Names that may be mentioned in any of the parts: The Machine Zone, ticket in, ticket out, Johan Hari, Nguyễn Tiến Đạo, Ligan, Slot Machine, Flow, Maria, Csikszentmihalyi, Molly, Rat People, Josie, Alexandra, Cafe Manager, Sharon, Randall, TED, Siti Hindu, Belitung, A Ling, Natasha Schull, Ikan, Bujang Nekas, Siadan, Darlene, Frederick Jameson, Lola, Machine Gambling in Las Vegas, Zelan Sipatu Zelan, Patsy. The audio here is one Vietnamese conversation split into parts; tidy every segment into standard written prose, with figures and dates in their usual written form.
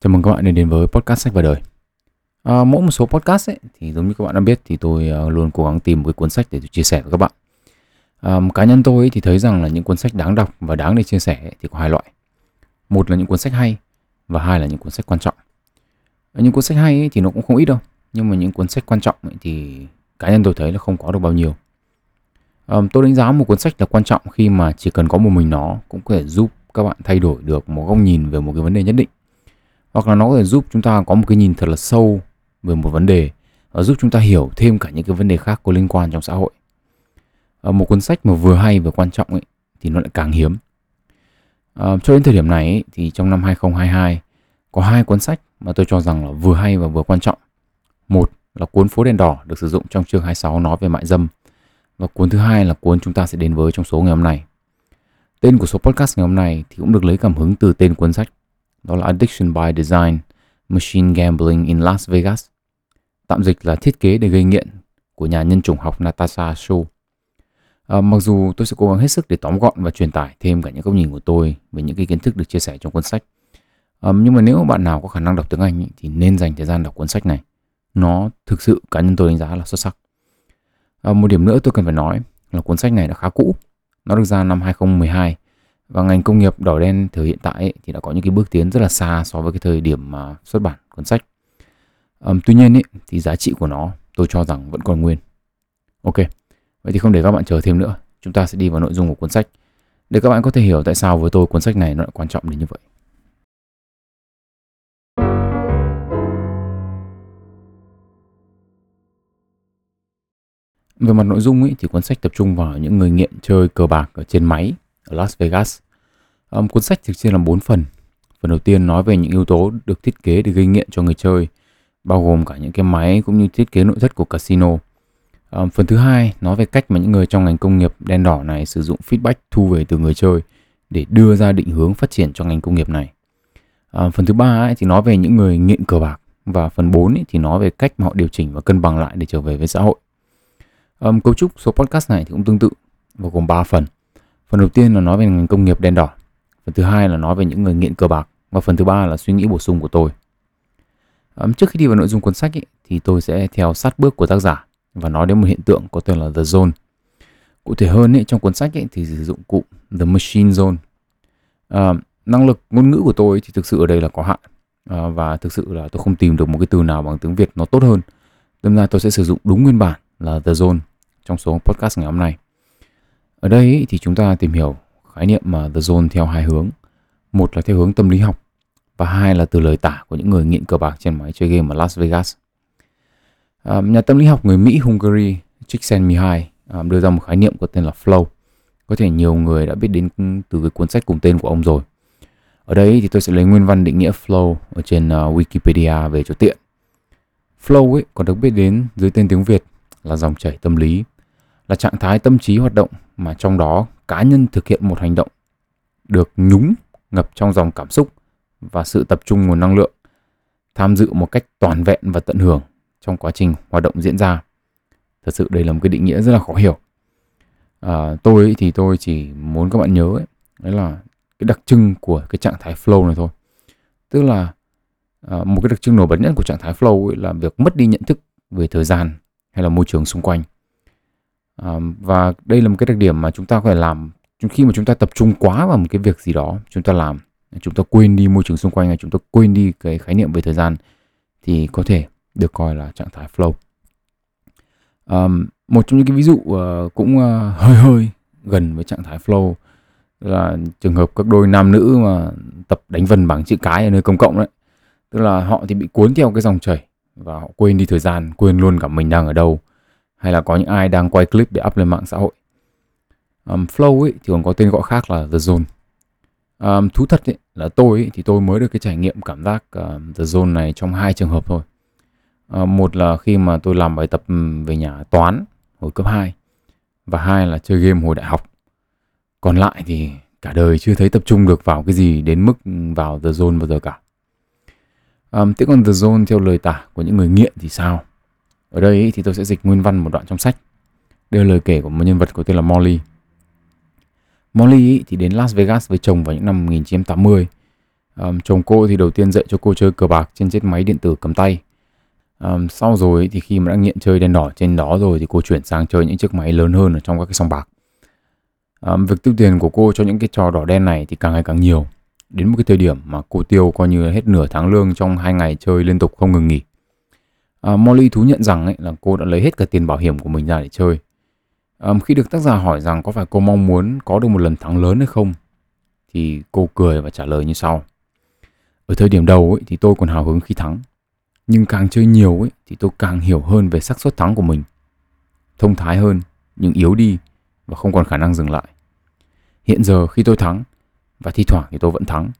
Chào mừng các bạn đến với podcast Sách và Đời. Mỗi một số podcast ấy, thì giống như các bạn đã biết thì tôi luôn cố gắng tìm một cái cuốn sách để tôi chia sẻ với các bạn. Cá nhân tôi ấy, thì thấy rằng là những cuốn sách đáng đọc và đáng để chia sẻ ấy, thì có hai loại. Một là những cuốn sách hay và hai là những cuốn sách quan trọng. Những cuốn sách hay ấy, thì nó cũng không ít đâu, nhưng mà những cuốn sách quan trọng ấy, thì cá nhân tôi thấy là không có được bao nhiêu. Tôi đánh giá một cuốn sách là quan trọng khi mà chỉ cần có một mình nó cũng có thể giúp các bạn thay đổi được một góc nhìn về một cái vấn đề nhất định. Hoặc là nó có thể giúp chúng ta có một cái nhìn thật là sâu về một vấn đề và giúp chúng ta hiểu thêm cả những cái vấn đề khác có liên quan trong xã hội. Một cuốn sách mà vừa hay vừa quan trọng ấy, thì nó lại càng hiếm. Cho đến thời điểm này ấy, thì trong năm 2022 có hai cuốn sách mà tôi cho rằng là vừa hay và vừa quan trọng. Một là cuốn Phố Đèn Đỏ được sử dụng trong chương 26 nói về mại dâm. Và cuốn thứ hai là cuốn chúng ta sẽ đến với trong số ngày hôm nay. Tên của số podcast ngày hôm nay thì cũng được lấy cảm hứng từ tên cuốn sách. Đó là Addiction by Design, Machine Gambling in Las Vegas. Tạm dịch là Thiết kế để gây nghiện của nhà nhân chủng học Natasha Schull. Mặc dù tôi sẽ cố gắng hết sức để tóm gọn và truyền tải thêm cả những góc nhìn của tôi về những cái kiến thức được chia sẻ trong cuốn sách. Nhưng mà nếu bạn nào có khả năng đọc tiếng Anh thì nên dành thời gian đọc cuốn sách này. Nó thực sự cá nhân tôi đánh giá là xuất sắc. Một điểm nữa tôi cần phải nói là cuốn sách này đã khá cũ. Nó được ra năm 2012. Và ngành công nghiệp đỏ đen thời hiện tại ấy, thì đã có những cái bước tiến rất là xa so với cái thời điểm mà xuất bản cuốn sách. Tuy nhiên ấy, thì giá trị của nó tôi cho rằng vẫn còn nguyên. Ok, vậy thì không để các bạn chờ thêm nữa, chúng ta sẽ đi vào nội dung của cuốn sách để các bạn có thể hiểu tại sao với tôi cuốn sách này nó lại quan trọng đến như vậy. Về mặt nội dung ấy, thì cuốn sách tập trung vào những người nghiện chơi cờ bạc ở trên máy ở Las Vegas. Cuốn sách thực chia làm 4 phần. Phần đầu tiên nói về những yếu tố được thiết kế để gây nghiện cho người chơi, bao gồm cả những cái máy cũng như thiết kế nội thất của casino. Phần thứ hai nói về cách mà những người trong ngành công nghiệp đen đỏ này sử dụng feedback thu về từ người chơi để đưa ra định hướng phát triển cho ngành công nghiệp này. Phần thứ ba ấy, thì nói về những người nghiện cờ bạc, và phần 4 ấy, thì nói về cách mà họ điều chỉnh và cân bằng lại để trở về với xã hội. Cấu trúc số podcast này thì cũng tương tự và gồm 3 phần. Phần đầu tiên là nói về ngành công nghiệp đen đỏ, phần thứ hai là nói về những người nghiện cờ bạc, và phần thứ ba là suy nghĩ bổ sung của tôi. Trước khi đi vào nội dung cuốn sách ấy, thì tôi sẽ theo sát bước của tác giả và nói đến một hiện tượng có tên là The Zone. Cụ thể hơn ấy, trong cuốn sách ấy, thì sử dụng cụm The Machine Zone. Năng lực ngôn ngữ của tôi thì thực sự ở đây là có hạn, và thực sự là tôi không tìm được một cái từ nào bằng tiếng Việt nó tốt hơn. Đâm ra tôi sẽ sử dụng đúng nguyên bản là The Zone trong số podcast ngày hôm nay. Ở đây thì chúng ta tìm hiểu khái niệm mà The Zone theo hai hướng. Một là theo hướng tâm lý học, và hai là từ lời tả của những người nghiện cờ bạc trên máy chơi game ở Las Vegas. Nhà tâm lý học người Mỹ Hungary Csikszentmihalyi đưa ra một khái niệm có tên là Flow. Có thể nhiều người đã biết đến từ cái cuốn sách cùng tên của ông rồi. Ở đây thì tôi sẽ lấy nguyên văn định nghĩa Flow ở trên Wikipedia về cho tiện. Flow ấy còn được biết đến dưới tên tiếng Việt là dòng chảy tâm lý, là trạng thái tâm trí hoạt động mà trong đó cá nhân thực hiện một hành động được nhúng ngập trong dòng cảm xúc và sự tập trung nguồn năng lượng, tham dự một cách toàn vẹn và tận hưởng trong quá trình hoạt động diễn ra. Thật sự đây là một cái định nghĩa rất là khó hiểu. Tôi thì tôi chỉ muốn các bạn nhớ ấy, đấy là cái đặc trưng của cái trạng thái flow này thôi. Tức là một cái đặc trưng nổi bật nhất của trạng thái flow ấy là việc mất đi nhận thức về thời gian hay là môi trường xung quanh. Và đây là một cái đặc điểm mà chúng ta có thể làm khi mà chúng ta tập trung quá vào một cái việc gì đó chúng ta làm, chúng ta quên đi môi trường xung quanh, hay chúng ta quên đi cái khái niệm về thời gian, thì có thể được coi là trạng thái flow. Một trong những cái ví dụ cũng hơi gần với trạng thái flow là trường hợp các đôi nam nữ mà tập đánh vần bằng chữ cái ở nơi công cộng đấy. Tức là họ thì bị cuốn theo cái dòng chảy và họ quên đi thời gian, quên luôn cả mình đang ở đâu, hay là có những ai đang quay clip để up lên mạng xã hội. Flow ấy thì còn có tên gọi khác là The Zone. Thú thật ấy, là tôi ấy, thì tôi mới được cái trải nghiệm cảm giác The Zone này trong hai trường hợp thôi. Một là khi mà tôi làm bài tập về nhà toán hồi cấp 2, và hai là chơi game hồi đại học. Còn lại thì cả đời chưa thấy tập trung được vào cái gì đến mức vào The Zone bao giờ cả. Thế còn The Zone theo lời tả của những người nghiện thì sao? Ở đây ấy, thì tôi sẽ dịch nguyên văn một đoạn trong sách. Đây là lời kể của một nhân vật có tên là Molly. Molly ấy, thì đến Las Vegas với chồng vào những năm 1980. Chồng cô thì đầu tiên dạy cho cô chơi cờ bạc trên chiếc máy điện tử cầm tay. Sau rồi thì khi mà đã nghiện chơi đen đỏ trên đó rồi thì cô chuyển sang chơi những chiếc máy lớn hơn ở trong các cái sòng bạc. Việc tiêu tiền của cô cho những cái trò đỏ đen này thì càng ngày càng nhiều. Đến một cái thời điểm mà cô tiêu coi như hết nửa tháng lương trong 2 ngày chơi liên tục không ngừng nghỉ. Molly thú nhận rằng ấy, là cô đã lấy hết cả tiền bảo hiểm của mình ra để chơi. Khi được tác giả hỏi rằng có phải cô mong muốn có được một lần thắng lớn hay không, thì cô cười và trả lời như sau. Ở thời điểm đầu ấy, thì tôi còn hào hứng khi thắng, nhưng càng chơi nhiều ấy, thì tôi càng hiểu hơn về xác suất thắng của mình. Thông thái hơn, nhưng yếu đi và không còn khả năng dừng lại. Hiện giờ khi tôi thắng, và thi thoảng thì tôi vẫn thắng,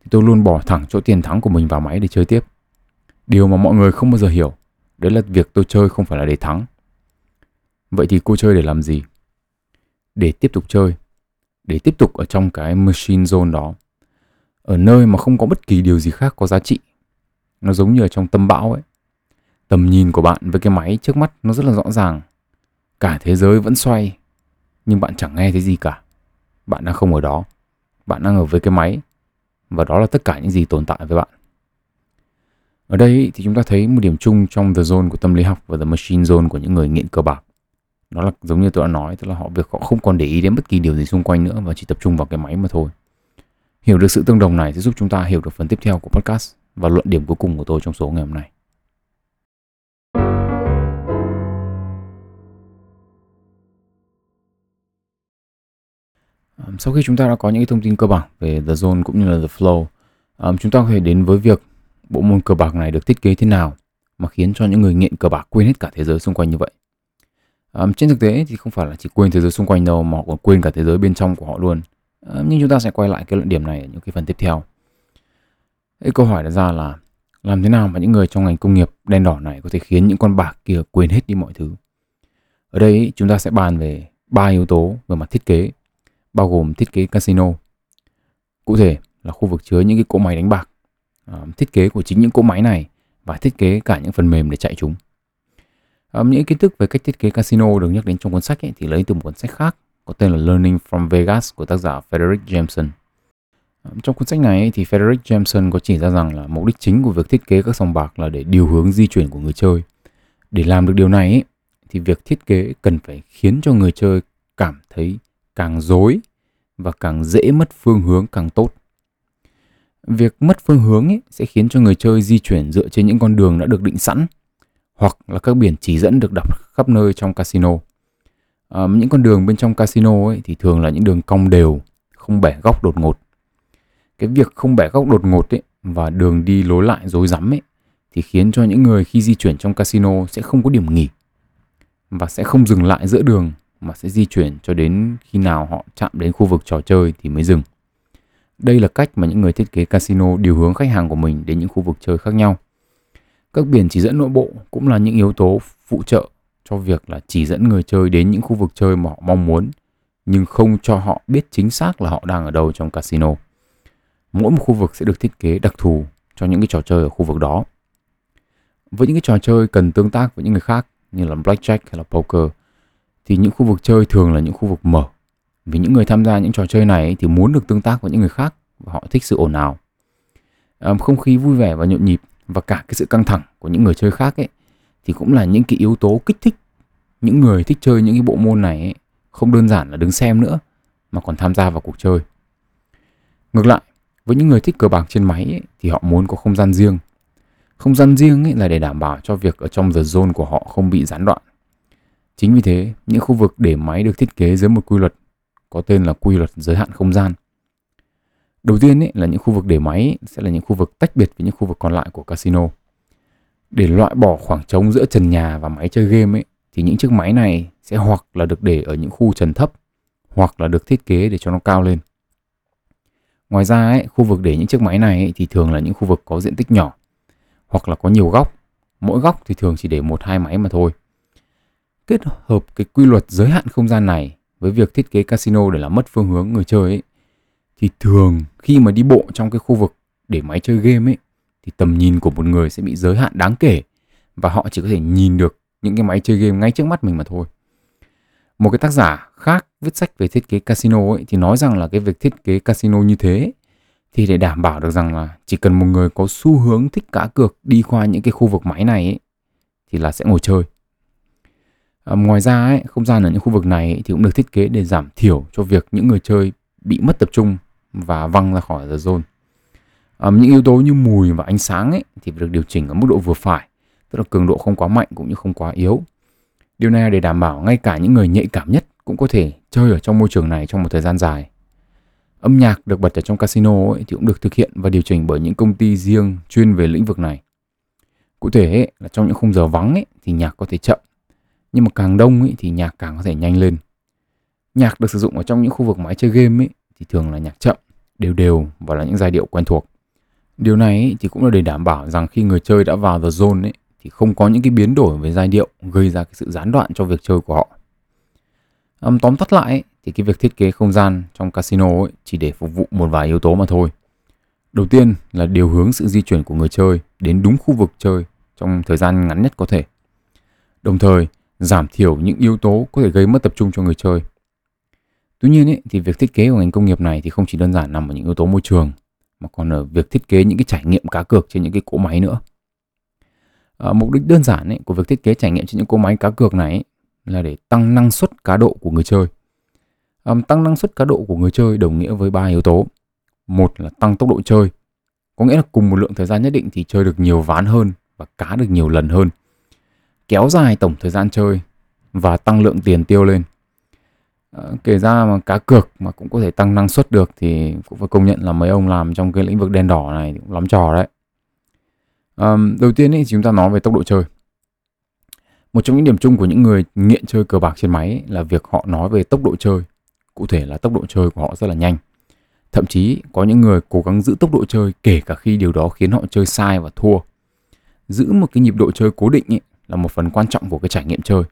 thì tôi luôn bỏ thẳng chỗ tiền thắng của mình vào máy để chơi tiếp. Điều mà mọi người không bao giờ hiểu, đấy là việc tôi chơi không phải là để thắng. Vậy thì cô chơi để làm gì? Để tiếp tục chơi, để tiếp tục ở trong cái Machine Zone đó, ở nơi mà không có bất kỳ điều gì khác có giá trị. Nó giống như ở trong tâm bão ấy. Tầm nhìn của bạn với cái máy trước mắt nó rất là rõ ràng. Cả thế giới vẫn xoay, nhưng bạn chẳng nghe thấy gì cả. Bạn đang không ở đó. Bạn đang ở với cái máy, và đó là tất cả những gì tồn tại với bạn. Ở đây thì chúng ta thấy một điểm chung trong The Zone của tâm lý học và The Machine Zone của những người nghiện cờ bạc. Đó là giống như tôi đã nói, tức là họ không còn để ý đến bất kỳ điều gì xung quanh nữa và chỉ tập trung vào cái máy mà thôi. Hiểu được sự tương đồng này sẽ giúp chúng ta hiểu được phần tiếp theo của podcast và luận điểm cuối cùng của tôi trong số ngày hôm nay. Sau khi chúng ta đã có những thông tin cơ bản về The Zone cũng như là The Flow, chúng ta có thể đến với việc bộ môn cờ bạc này được thiết kế thế nào mà khiến cho những người nghiện cờ bạc quên hết cả thế giới xung quanh như vậy. Trên thực tế thì không phải là chỉ quên thế giới xung quanh đâu, mà họ còn quên cả thế giới bên trong của họ luôn. Nhưng chúng ta sẽ quay lại cái luận điểm này ở những cái phần tiếp theo. Câu hỏi đặt ra là làm thế nào mà những người trong ngành công nghiệp đen đỏ này có thể khiến những con bạc kia quên hết đi mọi thứ. Ở đây chúng ta sẽ bàn về 3 yếu tố về mặt thiết kế, bao gồm thiết kế casino, cụ thể là khu vực chứa những cái cỗ máy đánh bạc, thiết kế của chính những cỗ máy này và thiết kế cả những phần mềm để chạy chúng. Những kiến thức về cách thiết kế casino được nhắc đến trong cuốn sách ấy, thì lấy từ một cuốn sách khác có tên là Learning from Vegas của tác giả Frederick Jameson. Trong cuốn sách này ấy, thì Frederick Jameson có chỉ ra rằng là mục đích chính của việc thiết kế các sòng bạc là để điều hướng di chuyển của người chơi. Để làm được điều này ấy, thì việc thiết kế cần phải khiến cho người chơi cảm thấy càng rối và càng dễ mất phương hướng càng tốt. Việc mất phương hướng ấy sẽ khiến cho người chơi di chuyển dựa trên những con đường đã được định sẵn, hoặc là các biển chỉ dẫn được đặt khắp nơi trong casino. Những con đường bên trong casino ấy thì thường là những đường cong đều, không bẻ góc đột ngột. Cái việc không bẻ góc đột ngột ấy và đường đi lối lại rối rắm ấy thì khiến cho những người khi di chuyển trong casino sẽ không có điểm nghỉ và sẽ không dừng lại giữa đường, mà sẽ di chuyển cho đến khi nào họ chạm đến khu vực trò chơi thì mới dừng. Đây là cách mà những người thiết kế casino điều hướng khách hàng của mình đến những khu vực chơi khác nhau. Các biển chỉ dẫn nội bộ cũng là những yếu tố phụ trợ cho việc là chỉ dẫn người chơi đến những khu vực chơi mà họ mong muốn, nhưng không cho họ biết chính xác là họ đang ở đâu trong casino. Mỗi một khu vực sẽ được thiết kế đặc thù cho những cái trò chơi ở khu vực đó. Với những cái trò chơi cần tương tác với những người khác như là blackjack hay là poker, thì những khu vực chơi thường là những khu vực mở. Vì những người tham gia những trò chơi này thì muốn được tương tác với những người khác và họ thích sự ồn ào. Không khí vui vẻ và nhộn nhịp và cả cái sự căng thẳng của những người chơi khác ấy, thì cũng là những cái yếu tố kích thích. Những người thích chơi những cái bộ môn này ấy, không đơn giản là đứng xem nữa mà còn tham gia vào cuộc chơi. Ngược lại, với những người thích cờ bạc trên máy ấy, thì họ muốn có không gian riêng. Không gian riêng ấy là để đảm bảo cho việc ở trong The Zone của họ không bị gián đoạn. Chính vì thế, những khu vực để máy được thiết kế dưới một quy luật có tên là quy luật giới hạn không gian. Đầu tiên ấy, là những khu vực để máy sẽ là những khu vực tách biệt với những khu vực còn lại của casino. Để loại bỏ khoảng trống giữa trần nhà và máy chơi game ấy, thì những chiếc máy này sẽ hoặc là được để ở những khu trần thấp, hoặc là được thiết kế để cho nó cao lên. Ngoài ra ấy, khu vực để những chiếc máy này ấy, thì thường là những khu vực có diện tích nhỏ, hoặc là có nhiều góc. Mỗi góc thì thường chỉ để 1-2 máy mà thôi. Kết hợp cái quy luật giới hạn không gian này với việc thiết kế casino để làm mất phương hướng người chơi ấy, thì thường khi mà đi bộ trong cái khu vực để máy chơi game ấy, thì tầm nhìn của một người sẽ bị giới hạn đáng kể và họ chỉ có thể nhìn được những cái máy chơi game ngay trước mắt mình mà thôi. Một cái tác giả khác viết sách về thiết kế casino ấy, thì nói rằng là cái việc thiết kế casino như thế ấy, Thì để đảm bảo được rằng là chỉ cần một người có xu hướng thích cá cược đi qua những cái khu vực máy này ấy, thì là sẽ ngồi chơi. Ngoài ra ấy, không gian ở những khu vực này ấy, thì cũng được thiết kế để giảm thiểu cho việc những người chơi bị mất tập trung và văng ra khỏi the zone. Những yếu tố như mùi và ánh sáng ấy, thì được điều chỉnh ở mức độ vừa phải, tức là cường độ không quá mạnh cũng như không quá yếu. Điều này để đảm bảo ngay cả những người nhạy cảm nhất cũng có thể chơi ở trong môi trường này trong một thời gian dài. Âm nhạc được bật ở trong casino ấy, thì cũng được thực hiện và điều chỉnh bởi những công ty riêng chuyên về lĩnh vực này. Cụ thể ấy, là trong những khung giờ vắng ấy, thì nhạc có thể chậm, nhưng mà càng đông ấy, thì nhạc càng có thể nhanh lên. Nhạc được sử dụng ở trong những khu vực máy chơi game ấy, thì thường là nhạc chậm, đều đều và là những giai điệu quen thuộc. Điều này ấy, thì cũng là để đảm bảo rằng khi người chơi đã vào the zone ấy, thì không có những cái biến đổi về giai điệu gây ra cái sự gián đoạn cho việc chơi của họ. Tóm tắt lại ấy, thì cái việc thiết kế không gian trong casino ấy chỉ để phục vụ một vài yếu tố mà thôi. Đầu tiên là điều hướng sự di chuyển của người chơi đến đúng khu vực chơi trong thời gian ngắn nhất có thể, đồng thời giảm thiểu những yếu tố có thể gây mất tập trung cho người chơi. Tuy nhiên ấy, thì việc thiết kế của ngành công nghiệp này thì không chỉ đơn giản nằm ở những yếu tố môi trường, mà còn ở việc thiết kế những cái trải nghiệm cá cược trên những cái cỗ máy nữa. Mục đích đơn giản ấy, của việc thiết kế trải nghiệm trên những cỗ máy cá cược này ấy, là để tăng năng suất cá độ của người chơi. Tăng năng suất cá độ của người chơi đồng nghĩa với 3 yếu tố. Một là tăng tốc độ chơi, có nghĩa là cùng một lượng thời gian nhất định thì chơi được nhiều ván hơn và cá được nhiều lần hơn, kéo dài tổng thời gian chơi và tăng lượng tiền tiêu lên. Kể ra mà cá cược mà cũng có thể tăng năng suất được thì cũng phải công nhận là mấy ông làm trong cái lĩnh vực đen đỏ này cũng lắm trò đấy. Đầu tiên ấy, chúng ta nói về tốc độ chơi. Một trong những điểm chung của những người nghiện chơi cờ bạc trên máy ấy, là việc họ nói về tốc độ chơi. Cụ thể là tốc độ chơi của họ rất là nhanh. Thậm chí có những người cố gắng giữ tốc độ chơi kể cả khi điều đó khiến họ chơi sai và thua. Giữ một cái nhịp độ chơi cố định ấy, là một phần quan trọng của cái trải nghiệm chơi.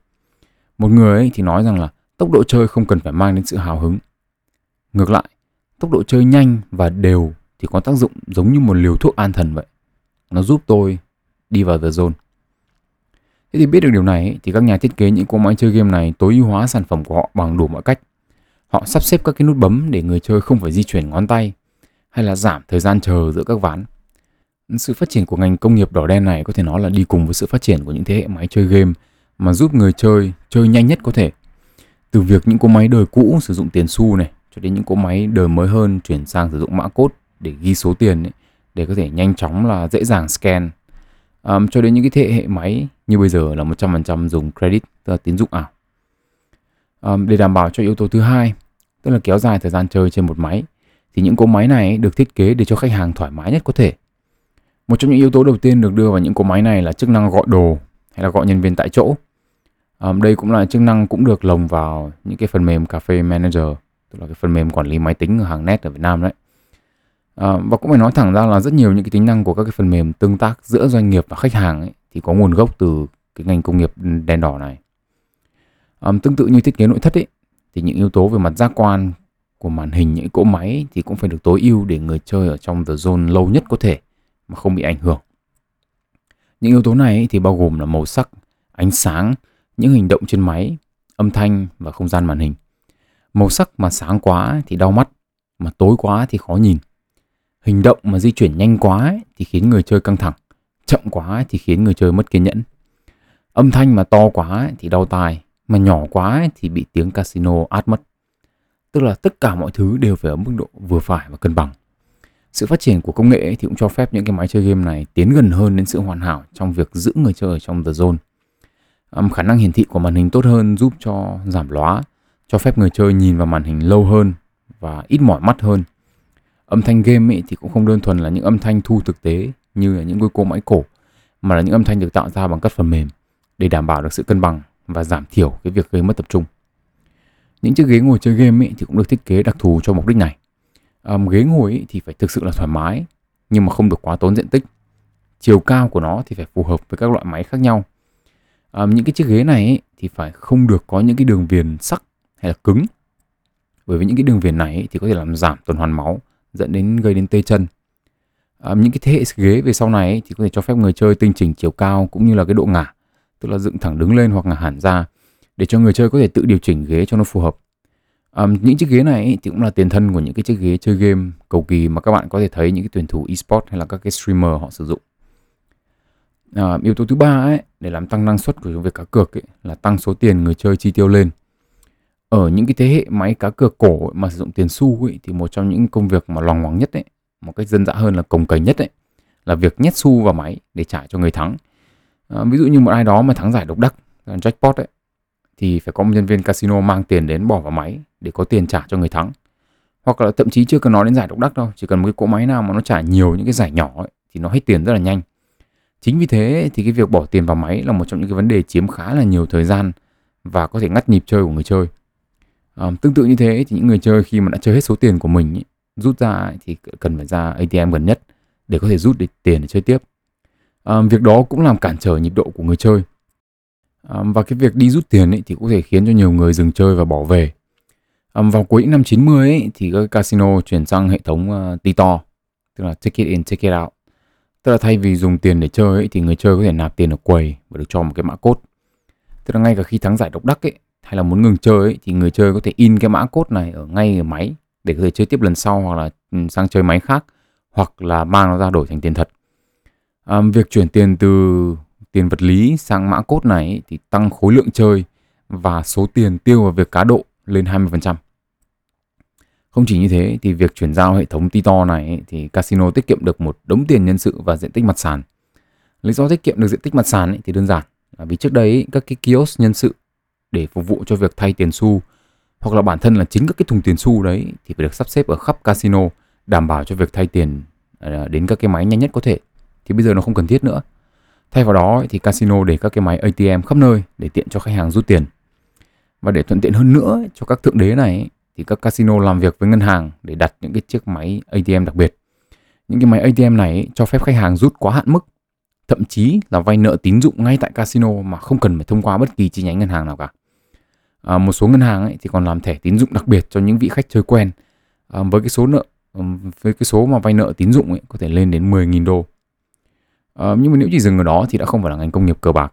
Một người ấy thì nói rằng là tốc độ chơi không cần phải mang đến sự hào hứng. Ngược lại, tốc độ chơi nhanh và đều thì có tác dụng giống như một liều thuốc an thần vậy. Nó giúp tôi đi vào the zone. Thế thì biết được điều này ấy, thì các nhà thiết kế những cỗ máy chơi game này tối ưu hóa sản phẩm của họ bằng đủ mọi cách. Họ sắp xếp các cái nút bấm để người chơi không phải di chuyển ngón tay, hay là giảm thời gian chờ giữa các ván. Sự phát triển của ngành công nghiệp đỏ đen này có thể nói là đi cùng với sự phát triển của những thế hệ máy chơi game mà giúp người chơi chơi nhanh nhất có thể. Từ việc những cỗ máy đời cũ sử dụng tiền xu này cho đến những cỗ máy đời mới hơn chuyển sang sử dụng mã code để ghi số tiền ấy, để có thể nhanh chóng là dễ dàng scan, cho đến những cái thế hệ máy như bây giờ là 100% dùng credit, tức là tín dụng ảo. Để đảm bảo cho yếu tố thứ hai, tức là kéo dài thời gian chơi trên một máy, thì những cỗ máy này được thiết kế để cho khách hàng thoải mái nhất có thể. Một trong những yếu tố đầu tiên được đưa vào những cỗ máy này là chức năng gọi đồ hay là gọi nhân viên tại chỗ. Đây cũng là chức năng cũng được lồng vào những cái phần mềm Cafe Manager, tức là cái phần mềm quản lý máy tính ở hàng net ở Việt Nam đấy. Và cũng phải nói thẳng ra là rất nhiều những cái tính năng của các cái phần mềm tương tác giữa doanh nghiệp và khách hàng ấy, thì có nguồn gốc từ cái ngành công nghiệp đen đỏ này. Tương tự như thiết kế nội thất ấy, thì những yếu tố về mặt giác quan của màn hình những cỗ máy ấy, thì cũng phải được tối ưu để người chơi ở trong the zone lâu nhất có thể mà không bị ảnh hưởng. Những yếu tố này ấy, thì bao gồm là màu sắc, ánh sáng, những hành động trên máy, âm thanh và không gian màn hình. Màu sắc mà sáng quá thì đau mắt, mà tối quá thì khó nhìn. Hành động mà di chuyển nhanh quá ấy, thì khiến người chơi căng thẳng, chậm quá ấy, thì khiến người chơi mất kiên nhẫn. Âm thanh mà to quá ấy, thì đau tai, mà nhỏ quá ấy, thì bị tiếng casino át mất. Tức là tất cả mọi thứ đều phải ở mức độ vừa phải và cân bằng. Sự phát triển của công nghệ ấy, thì cũng cho phép những cái máy chơi game này tiến gần hơn đến sự hoàn hảo trong việc giữ người chơi ở trong the zone. Khả năng hiển thị của màn hình tốt hơn giúp cho giảm lóa, cho phép người chơi nhìn vào màn hình lâu hơn và ít mỏi mắt hơn. Âm thanh game ấy thì cũng không đơn thuần là những âm thanh thu thực tế như là những cỗ máy cổ, mà là những âm thanh được tạo ra bằng các phần mềm để đảm bảo được sự cân bằng và giảm thiểu cái việc gây mất tập trung. Những chiếc ghế ngồi chơi game ấy thì cũng được thiết kế đặc thù cho mục đích này. Ghế ngồi ấy thì phải thực sự là thoải mái nhưng mà không được quá tốn diện tích. Chiều cao của nó thì phải phù hợp với các loại máy khác nhau. Những cái chiếc ghế này ấy, thì phải không được có những cái đường viền sắc hay là cứng, bởi vì những cái đường viền này ấy, thì có thể làm giảm tuần hoàn máu, dẫn đến gây đến tê chân. Những cái thế hệ ghế về sau này ấy, thì có thể cho phép người chơi tinh chỉnh chiều cao cũng như là cái độ ngả, tức là dựng thẳng đứng lên hoặc ngả hẳn ra để cho người chơi có thể tự điều chỉnh ghế cho nó phù hợp. Những chiếc ghế này ấy, thì cũng là tiền thân của những cái chiếc ghế chơi game cầu kỳ mà các bạn có thể thấy những cái tuyển thủ eSports hay là các cái streamer họ sử dụng. Yếu tố thứ ba ấy, để làm tăng năng suất của việc cá cược ấy, là tăng số tiền người chơi chi tiêu lên. Ở những cái thế hệ máy cá cược cổ ấy, mà sử dụng tiền xu ấy, thì một trong những công việc mà loằng ngoằng nhất ấy, một cách dân dã hơn là cồng kềnh nhất ấy, là việc nhét xu vào máy để trả cho người thắng. Ví dụ như một ai đó mà thắng giải độc đắc, jackpot ấy, thì phải có một nhân viên casino mang tiền đến bỏ vào máy để có tiền trả cho người thắng. Hoặc là thậm chí chưa cần nói đến giải độc đắc đâu, chỉ cần một cái cỗ máy nào mà nó trả nhiều những cái giải nhỏ ấy, thì nó hết tiền rất là nhanh. Chính vì thế thì cái việc bỏ tiền vào máy là một trong những cái vấn đề chiếm khá là nhiều thời gian và có thể ngắt nhịp chơi của người chơi. Tương tự như thế thì những người chơi khi mà đã chơi hết số tiền của mình ấy, rút ra ấy, thì cần phải ra ATM gần nhất để có thể rút tiền để chơi tiếp. Việc đó cũng làm cản trở nhịp độ của người chơi. Và cái việc đi rút tiền ấy, thì có thể khiến cho nhiều người dừng chơi và bỏ về. Vào cuối những năm 90 ấy, thì các casino chuyển sang hệ thống Tito, tức là ticket in, ticket out. Tức là thay vì dùng tiền để chơi ấy, thì người chơi có thể nạp tiền ở quầy và được cho một cái mã code. Tức là ngay cả khi thắng giải độc đắc ấy, hay là muốn ngừng chơi ấy, thì người chơi có thể in cái mã code này ở ngay ở máy để có thể chơi tiếp lần sau, hoặc là sang chơi máy khác, hoặc là mang nó ra đổi thành tiền thật. Việc chuyển tiền từ tiền vật lý sang mã code này ấy, thì tăng khối lượng chơi và số tiền tiêu vào việc cá độ lên 20%. Không chỉ như thế thì việc chuyển giao hệ thống Tito này ấy, thì casino tiết kiệm được một đống tiền nhân sự và diện tích mặt sàn. Lý do tiết kiệm được diện tích mặt sàn ấy, thì đơn giản là vì trước đây ấy, các cái kiosk nhân sự để phục vụ cho việc thay tiền xu hoặc là bản thân là chính các cái thùng tiền xu đấy thì phải được sắp xếp ở khắp casino, đảm bảo cho việc thay tiền đến các cái máy nhanh nhất có thể. Thì bây giờ nó không cần thiết nữa. Thay vào đó thì casino để các cái máy ATM khắp nơi để tiện cho khách hàng rút tiền. Và để thuận tiện hơn nữa cho các thượng đế này thì các casino làm việc với ngân hàng để đặt những cái chiếc máy ATM đặc biệt. Những cái máy ATM này cho phép khách hàng rút quá hạn mức, thậm chí là vay nợ tín dụng ngay tại casino mà không cần phải thông qua bất kỳ chi nhánh ngân hàng nào cả. Một số ngân hàng thì còn làm thẻ tín dụng đặc biệt cho những vị khách chơi quen với cái số mà vay nợ tín dụng có thể lên đến 10.000 đô. Nhưng mà nếu chỉ dừng ở đó thì đã không phải là ngành công nghiệp cờ bạc.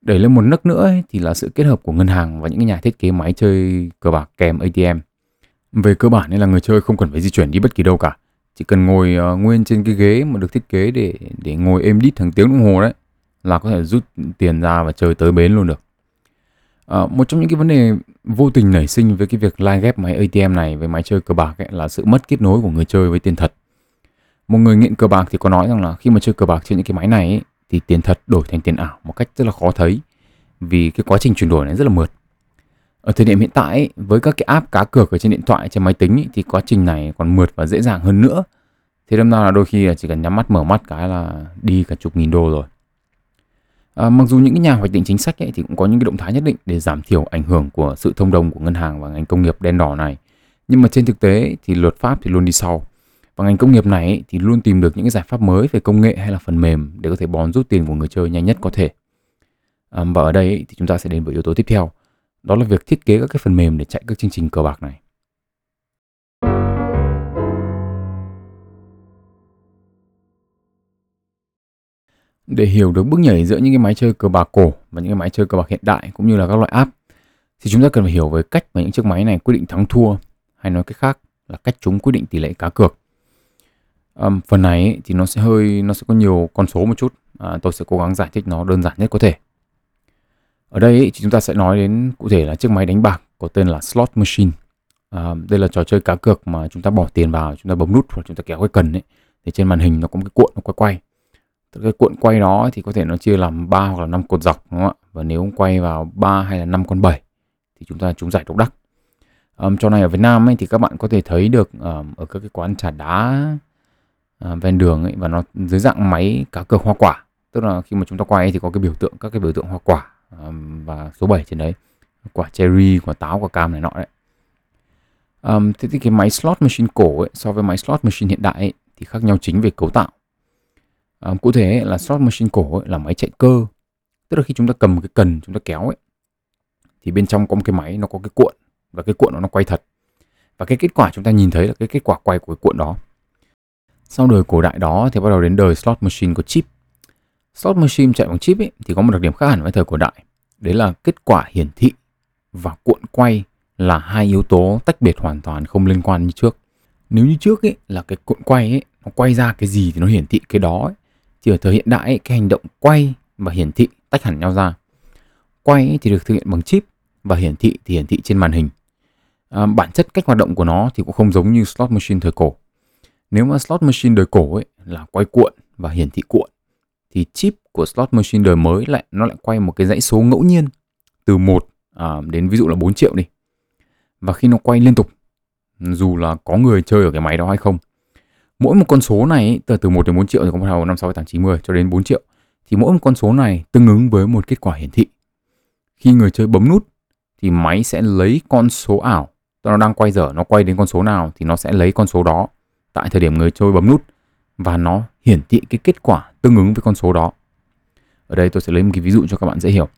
Đẩy lên một nấc nữa thì là sự kết hợp của ngân hàng và những cái nhà thiết kế máy chơi cờ bạc kèm ATM. Về cơ bản nên là người chơi không cần phải di chuyển đi bất kỳ đâu cả, chỉ cần ngồi nguyên trên cái ghế mà được thiết kế để ngồi êm đít hàng tiếng đồng hồ đấy là có thể rút tiền ra và chơi tới bến luôn được. Một trong những cái vấn đề vô tình nảy sinh với cái việc lai ghép máy ATM này với máy chơi cờ bạc ấy, là sự mất kết nối của người chơi với tiền thật. Một người nghiện cờ bạc thì có nói rằng là khi mà chơi cờ bạc trên những cái máy này ấy, thì tiền thật đổi thành tiền ảo một cách rất là khó thấy vì cái quá trình chuyển đổi này rất là mượt. Ở thời điểm hiện tại ấy, với các cái app cá cược ở trên điện thoại, trên máy tính ấy, thì quá trình này còn mượt và dễ dàng hơn nữa. Thế đâm ra là đôi khi chỉ cần nhắm mắt mở mắt cái là đi cả chục nghìn đô rồi. Mặc dù những cái nhà hoạch định chính sách ấy, thì cũng có những cái động thái nhất định để giảm thiểu ảnh hưởng của sự thông đồng của ngân hàng và ngành công nghiệp đen đỏ này, nhưng mà trên thực tế ấy, thì luật pháp thì luôn đi sau. Và ngành công nghiệp này thì luôn tìm được những cái giải pháp mới về công nghệ hay là phần mềm để có thể bón rút tiền của người chơi nhanh nhất có thể. Và ở đây thì chúng ta sẽ đến với yếu tố tiếp theo, đó là việc thiết kế các cái phần mềm để chạy các chương trình cờ bạc này. Để hiểu được bước nhảy giữa những cái máy chơi cờ bạc cổ và những cái máy chơi cờ bạc hiện đại cũng như là các loại app thì chúng ta cần phải hiểu về cách mà những chiếc máy này quyết định thắng thua, hay nói cách khác là cách chúng quyết định tỷ lệ cá cược. Phần này ấy, thì nó sẽ có nhiều con số một chút. Tôi sẽ cố gắng giải thích nó đơn giản nhất có thể. Ở đây ấy, thì chúng ta sẽ nói đến cụ thể là chiếc máy đánh bạc có tên là Slot Machine. Đây là trò chơi cá cược mà chúng ta bỏ tiền vào, chúng ta bấm nút hoặc chúng ta kéo cái cần ấy, thì trên màn hình nó có một cái cuộn nó quay. Tức cái cuộn quay đó thì có thể nó chia làm 3 hoặc là 5 cột dọc, đúng không ạ? Và nếu quay vào 3 hay là 5 con 7 thì chúng ta trúng giải độc đắc. Trò này ở Việt Nam ấy, thì các bạn có thể thấy được ở các cái quán trà đá ven đường ấy, và nó dưới dạng máy cá cược hoa quả. Tức là khi mà chúng ta quay thì có cái biểu tượng, các cái biểu tượng hoa quả và số 7 trên đấy, quả cherry, quả táo, quả cam này nọ đấy. Thế thì cái máy slot machine cổ ấy, so với máy slot machine hiện đại ấy, thì khác nhau chính về cấu tạo. Cụ thể ấy, là slot machine cổ ấy, là máy chạy cơ. Tức là khi chúng ta cầm cái cần chúng ta kéo ấy, thì bên trong có một cái máy, nó có cái cuộn và cái cuộn nó quay thật, và cái kết quả chúng ta nhìn thấy là cái kết quả quay của cái cuộn đó. Sau đời cổ đại đó thì bắt đầu đến đời slot machine có chip. Slot machine chạy bằng chip ấy, thì có một đặc điểm khác hẳn với thời cổ đại. Đấy là kết quả hiển thị và cuộn quay là hai yếu tố tách biệt hoàn toàn, không liên quan như trước. Nếu như trước ấy, là cái cuộn quay ấy, nó quay ra cái gì thì nó hiển thị cái đó ấy. Thì ở thời hiện đại ấy, cái hành động quay và hiển thị tách hẳn nhau ra. Quay ấy thì được thực hiện bằng chip và hiển thị thì hiển thị trên màn hình. Bản chất cách hoạt động của nó thì cũng không giống như slot machine thời cổ. Nếu mà slot machine đời cổ ấy là quay cuộn và hiển thị cuộn, thì chip của slot machine đời mới lại nó lại quay một cái dãy số ngẫu nhiên từ 1 đến ví dụ là 4 triệu đi. Và khi nó quay liên tục, dù là có người chơi ở cái máy đó hay không, mỗi một con số này ấy, từ 1 đến 4 triệu thì có bắt đầu 5, 6, 7, 8, 9, 10 cho đến 4 triệu. Thì mỗi một con số này tương ứng với một kết quả hiển thị. Khi người chơi bấm nút thì máy sẽ lấy con số ảo, nó đang quay dở, nó quay đến con số nào thì nó sẽ lấy con số đó tại thời điểm người chơi bấm nút và nó hiển thị cái kết quả tương ứng với con số đó. Ở đây tôi sẽ lấy một cái ví dụ cho các bạn dễ hiểu.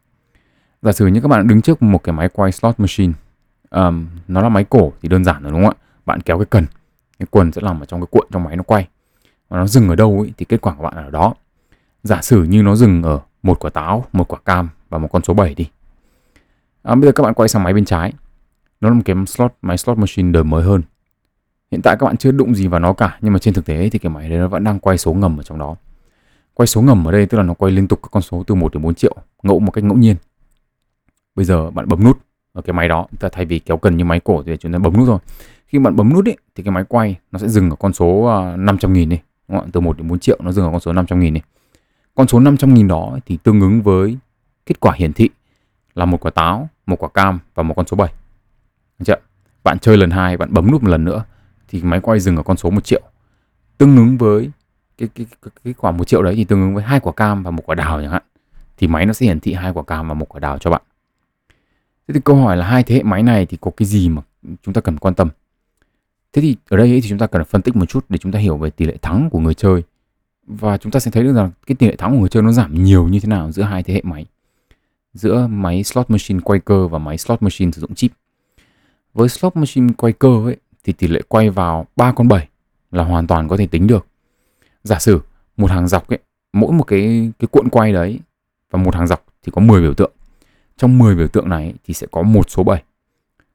Giả sử như các bạn đứng trước một cái máy quay slot machine, nó là máy cổ thì đơn giản rồi đúng không ạ? Bạn kéo cái cần, cái quần sẽ nằm ở trong cái cuộn trong máy nó quay. Và nó dừng ở đâu ấy, thì kết quả của bạn ở đó. Giả sử như nó dừng ở một quả táo, một quả cam và một con số 7 đi. Bây giờ các bạn quay sang máy bên trái. Nó là một cái máy slot machine đời mới hơn. Hiện tại các bạn chưa đụng gì vào nó cả, nhưng mà trên thực tế thì cái máy đấy nó vẫn đang quay số ngầm ở trong đó. Quay số ngầm ở đây tức là nó quay liên tục các con số từ 1 đến 4 triệu, một cách ngẫu nhiên. Bây giờ bạn bấm nút ở cái máy đó, thay vì kéo cần như máy cổ thì chúng ta bấm nút thôi. Khi bạn bấm nút ấy, thì cái máy quay nó sẽ dừng ở con số 500.000 đi, đúng không? Từ 1 đến 4 triệu nó dừng ở con số 500.000 đi. Con số 500.000 đó thì tương ứng với kết quả hiển thị là một quả táo, một quả cam và một con số 7. Được chưa? Bạn chơi lần 2, bạn bấm nút một lần nữa thì máy quay dừng ở con số 1 triệu. Tương ứng với cái quả 1 triệu đấy thì tương ứng với 2 quả cam và một quả đào chẳng hạn. Thì máy nó sẽ hiển thị 2 quả cam và một quả đào cho bạn. Thế thì câu hỏi là hai thế hệ máy này thì có cái gì mà chúng ta cần quan tâm? Thế thì ở đây thì chúng ta cần phân tích một chút để chúng ta hiểu về tỷ lệ thắng của người chơi. Và chúng ta sẽ thấy được rằng cái tỷ lệ thắng của người chơi nó giảm nhiều như thế nào giữa hai thế hệ máy. Giữa máy slot machine quay cơ và máy slot machine sử dụng chip. Với slot machine quay cơ ấy, thì tỷ lệ quay vào 3 con 7 là hoàn toàn có thể tính được. Giả sử một hàng dọc ấy, mỗi một cái cuộn quay đấy và một hàng dọc thì có 10 biểu tượng. Trong 10 biểu tượng này thì sẽ có một số 7.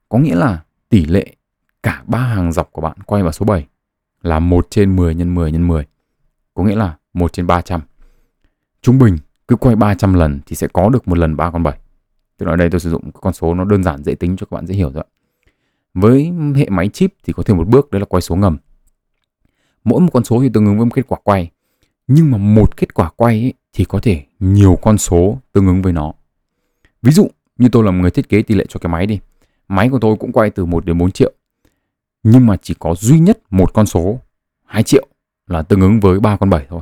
Có nghĩa là tỷ lệ cả 3 hàng dọc của bạn quay vào số 7 là 1 trên 10 x 10 x 10. Có nghĩa là 1 trên 300. Trung bình cứ quay 300 lần thì sẽ có được một lần 3 con 7. Tức là ở đây tôi sử dụng con số nó đơn giản dễ tính cho các bạn dễ hiểu rồi. Với hệ máy chip thì có thêm một bước, đấy là quay số ngầm. Mỗi một con số thì tương ứng với một kết quả quay. Nhưng mà một kết quả quay ấy, thì có thể nhiều con số tương ứng với nó. Ví dụ như tôi là một người thiết kế tỷ lệ cho cái máy đi. Máy của tôi cũng quay từ 1 đến 4 triệu. Nhưng mà chỉ có duy nhất một con số 2 triệu là tương ứng với 3 con 7 thôi.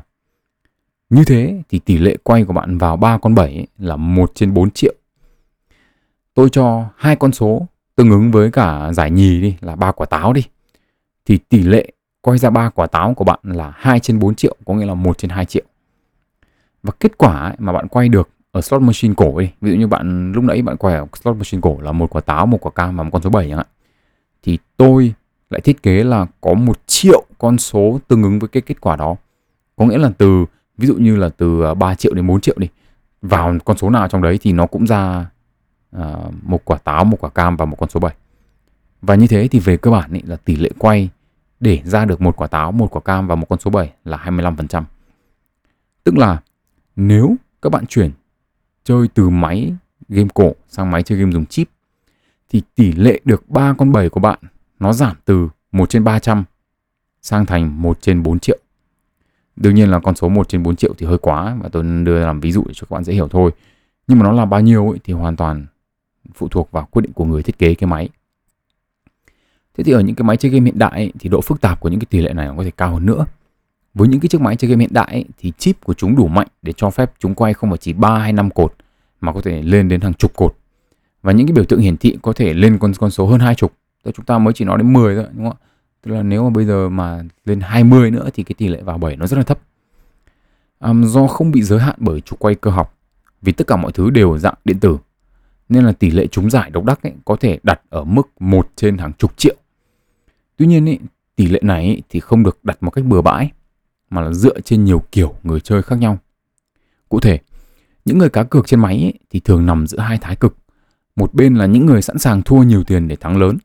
Như thế thì tỷ lệ quay của bạn vào 3 con 7 ấy, là 1 trên 4 triệu. Tôi cho 2 con số tương ứng với cả giải nhì đi là 3 quả táo đi. Thì tỷ lệ quay ra 3 quả táo của bạn là 2 trên 4 triệu, có nghĩa là 1 trên 2 triệu. Và kết quả mà bạn quay được ở slot machine cổ đi, ví dụ như bạn lúc nãy bạn quay ở slot machine cổ là một quả táo, một quả cam và một con số 7 chẳng hạn. Thì tôi lại thiết kế là có 1 triệu con số tương ứng với cái kết quả đó. Có nghĩa là từ ví dụ như là từ 3 triệu đến 4 triệu đi. Vào con số nào trong đấy thì nó cũng ra một quả táo, một quả cam và một con số 7. Và như thế thì về cơ bản ý, là tỷ lệ quay để ra được một quả táo, một quả cam và một con số 7 là 25%. Tức là nếu các bạn chuyển chơi từ máy game cổ sang máy chơi game dùng chip thì tỷ lệ được 3 con 7 của bạn nó giảm từ 1 trên 300 sang thành 1 trên 4 triệu. Đương nhiên là con số 1 trên 4 triệu thì hơi quá và tôi đưa làm ví dụ để cho các bạn dễ hiểu thôi. Nhưng mà nó là bao nhiêu ý, thì hoàn toàn phụ thuộc vào quyết định của người thiết kế cái máy. Thế thì ở những cái máy chơi game hiện đại ấy, thì độ phức tạp của những cái tỷ lệ này nó có thể cao hơn nữa. Với những cái chiếc máy chơi game hiện đại ấy, thì chip của chúng đủ mạnh để cho phép chúng quay không phải chỉ 3 hay 5 cột mà có thể lên đến hàng chục cột. Và những cái biểu tượng hiển thị có thể lên con số hơn 20. Tức chúng ta mới chỉ nói đến 10 thôi, đúng không ạ? Tức là nếu mà bây giờ mà lên 20 nữa thì cái tỷ lệ vào 7 nó rất là thấp. Do không bị giới hạn bởi trục quay cơ học, vì tất cả mọi thứ đều ở dạng điện tử, nên là tỷ lệ trúng giải độc đắc ấy, có thể đặt ở mức 1 trên hàng chục triệu. Tuy nhiên ấy, tỷ lệ này ấy, thì không được đặt một cách bừa bãi, mà là dựa trên nhiều kiểu người chơi khác nhau. Cụ thể, những người cá cược trên máy ấy, thì thường nằm giữa hai thái cực. Một bên là những người sẵn sàng thua nhiều tiền để thắng lớn,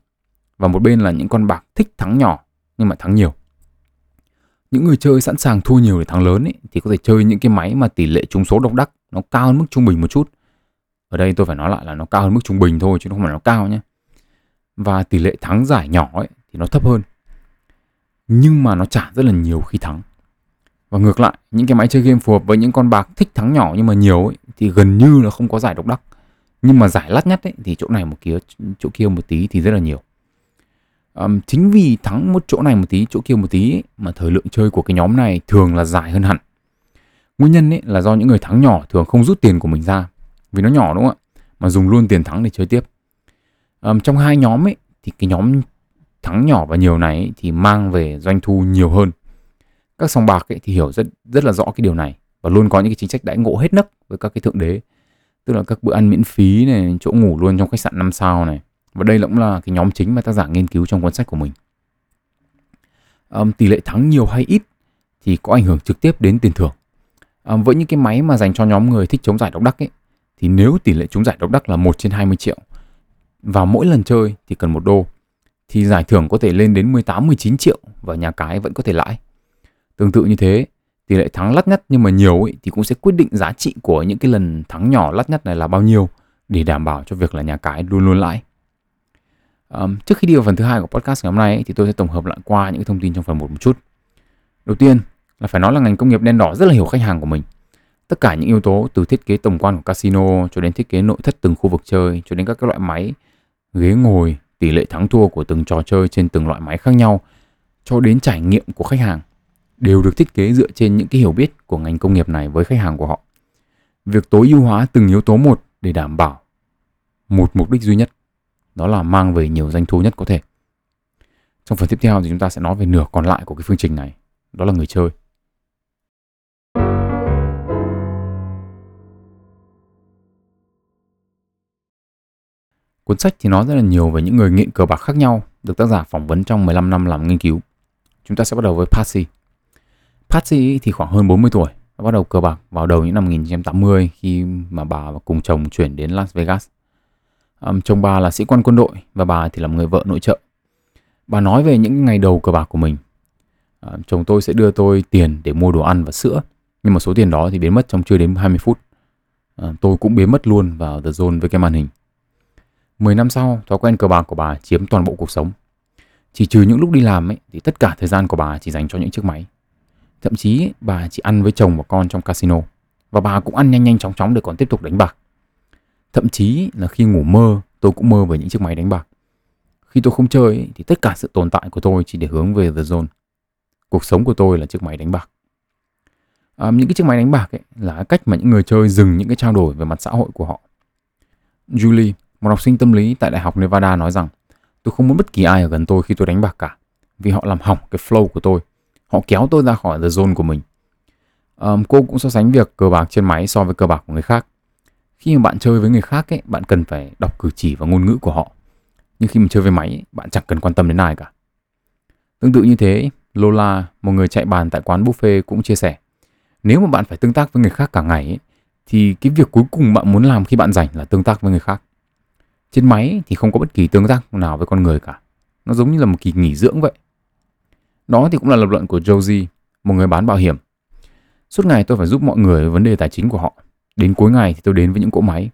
và một bên là những con bạc thích thắng nhỏ nhưng mà thắng nhiều. Những người chơi sẵn sàng thua nhiều để thắng lớn ấy, thì có thể chơi những cái máy mà tỷ lệ trúng số độc đắc nó cao hơn mức trung bình một chút. Ở đây tôi phải nói lại là nó cao hơn mức trung bình thôi, chứ không phải nó cao nhé. Và tỷ lệ thắng giải nhỏ ấy thì nó thấp hơn, nhưng mà nó trả rất là nhiều khi thắng. Và ngược lại, những cái máy chơi game phù hợp với những con bạc thích thắng nhỏ nhưng mà nhiều ấy, thì gần như là không có giải độc đắc, nhưng mà giải lắt nhắt ấy, thì chỗ này một kia, chỗ kia một tí thì rất là nhiều. Chính vì thắng một chỗ này một tí, chỗ kia một tí ấy, mà thời lượng chơi của cái nhóm này thường là dài hơn hẳn. Nguyên nhân ấy là do những người thắng nhỏ thường không rút tiền của mình ra, vì nó nhỏ đúng không ạ, mà dùng luôn tiền thắng để chơi tiếp. Trong hai nhóm ấy, thì cái nhóm thắng nhỏ và nhiều này ấy, thì mang về doanh thu nhiều hơn. Các sòng bạc ấy thì hiểu rất là rõ cái điều này, và luôn có những cái chính sách đãi ngộ hết nấc với các cái thượng đế, tức là các bữa ăn miễn phí này, chỗ ngủ luôn trong khách sạn 5 sao này. Và đây cũng là cái nhóm chính mà tác giả nghiên cứu trong cuốn sách của mình. Tỷ lệ thắng nhiều hay ít thì có ảnh hưởng trực tiếp đến tiền thưởng. Với những cái máy mà dành cho nhóm người thích chống giải độc đắc ấy, thì nếu tỷ lệ trúng giải độc đắc là 1/20 triệu và mỗi lần chơi thì cần $1, thì giải thưởng có thể lên đến 18-19 triệu và nhà cái vẫn có thể lãi. Tương tự như thế, tỷ lệ thắng lắt nhắt nhưng mà nhiều ấy, thì cũng sẽ quyết định giá trị của những cái lần thắng nhỏ lắt nhắt này là bao nhiêu, để đảm bảo cho việc là nhà cái luôn luôn lãi. Trước khi đi vào phần thứ hai của podcast ngày hôm nay ấy, thì tôi sẽ tổng hợp lại qua những thông tin trong phần 1 một chút. Đầu tiên là phải nói là ngành công nghiệp đen đỏ rất là hiểu khách hàng của mình. Tất cả những yếu tố từ thiết kế tổng quan của casino cho đến thiết kế nội thất từng khu vực chơi, cho đến các loại máy, ghế ngồi, tỷ lệ thắng thua của từng trò chơi trên từng loại máy khác nhau, cho đến trải nghiệm của khách hàng, đều được thiết kế dựa trên những cái hiểu biết của ngành công nghiệp này với khách hàng của họ. Việc tối ưu hóa từng yếu tố một để đảm bảo một mục đích duy nhất, đó là mang về nhiều doanh thu nhất có thể. Trong phần tiếp theo thì chúng ta sẽ nói về nửa còn lại của cái phương trình này, đó là người chơi. Cuốn sách thì nói rất là nhiều về những người nghiện cờ bạc khác nhau được tác giả phỏng vấn trong 15 năm làm nghiên cứu. Chúng ta sẽ bắt đầu với Patsy. Patsy thì khoảng hơn 40 tuổi, đã bắt đầu cờ bạc vào đầu những năm 1980 khi mà bà cùng chồng chuyển đến Las Vegas. Chồng bà là sĩ quan quân đội và bà thì là người vợ nội trợ. Bà nói về những ngày đầu cờ bạc của mình. Chồng tôi sẽ đưa tôi tiền để mua đồ ăn và sữa, nhưng mà số tiền đó thì biến mất trong chưa đến 20 phút. Tôi cũng biến mất luôn vào The Zone với cái màn hình. 10 năm sau, thói quen cờ bạc của bà chiếm toàn bộ cuộc sống. Chỉ trừ những lúc đi làm ấy, thì tất cả thời gian của bà chỉ dành cho những chiếc máy. Thậm chí ấy, bà chỉ ăn với chồng và con trong casino, và bà cũng ăn nhanh chóng chóng để còn tiếp tục đánh bạc. Thậm chí là khi ngủ mơ, tôi cũng mơ về những chiếc máy đánh bạc. Khi tôi không chơi ấy, thì tất cả sự tồn tại của tôi chỉ để hướng về The Zone. Cuộc sống của tôi là chiếc máy đánh bạc. Những cái chiếc máy đánh bạc ấy là cách mà những người chơi dừng những cái trao đổi về mặt xã hội của họ. Julie, một học sinh tâm lý tại Đại học Nevada, nói rằng: "Tôi không muốn bất kỳ ai ở gần tôi khi tôi đánh bạc cả, vì họ làm hỏng cái flow của tôi. Họ kéo tôi ra khỏi The Zone của mình." Cô cũng so sánh việc cờ bạc trên máy so với cờ bạc của người khác. Khi mà bạn chơi với người khác ấy, bạn cần phải đọc cử chỉ và ngôn ngữ của họ. Nhưng khi mà chơi với máy ấy, bạn chẳng cần quan tâm đến ai cả. Tương tự như thế, Lola, một người chạy bàn tại quán buffet, cũng chia sẻ: "Nếu mà bạn phải tương tác với người khác cả ngày ấy, thì cái việc cuối cùng bạn muốn làm khi bạn rảnh là tương tác với người khác. Trên máy thì không có bất kỳ tương tác nào với con người cả. Nó giống như là một kỳ nghỉ dưỡng vậy." Đó thì cũng là lập luận của Josie, một người bán bảo hiểm: "Suốt ngày tôi phải giúp mọi người với vấn đề tài chính của họ. Đến cuối ngày thì tôi đến với những cỗ máy.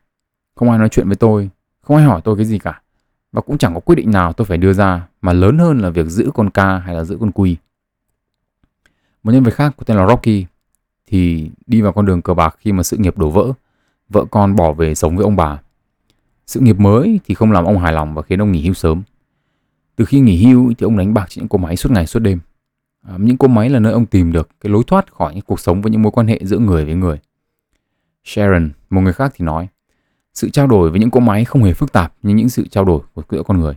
Không ai nói chuyện với tôi, không ai hỏi tôi cái gì cả. Và cũng chẳng có quyết định nào tôi phải đưa ra mà lớn hơn là việc giữ con ca hay là giữ con quy." Một nhân vật khác có tên là Rocky thì đi vào con đường cờ bạc khi mà sự nghiệp đổ vỡ. Vợ con bỏ về sống với ông bà. Sự nghiệp mới thì không làm ông hài lòng và khiến ông nghỉ hưu sớm. Từ khi nghỉ hưu thì ông đánh bạc trên những cỗ máy suốt ngày suốt đêm. Những cỗ máy là nơi ông tìm được cái lối thoát khỏi những cuộc sống với những mối quan hệ giữa người với người. Sharon, một người khác thì nói: "Sự trao đổi với những cỗ máy không hề phức tạp như những sự trao đổi của giữa con người.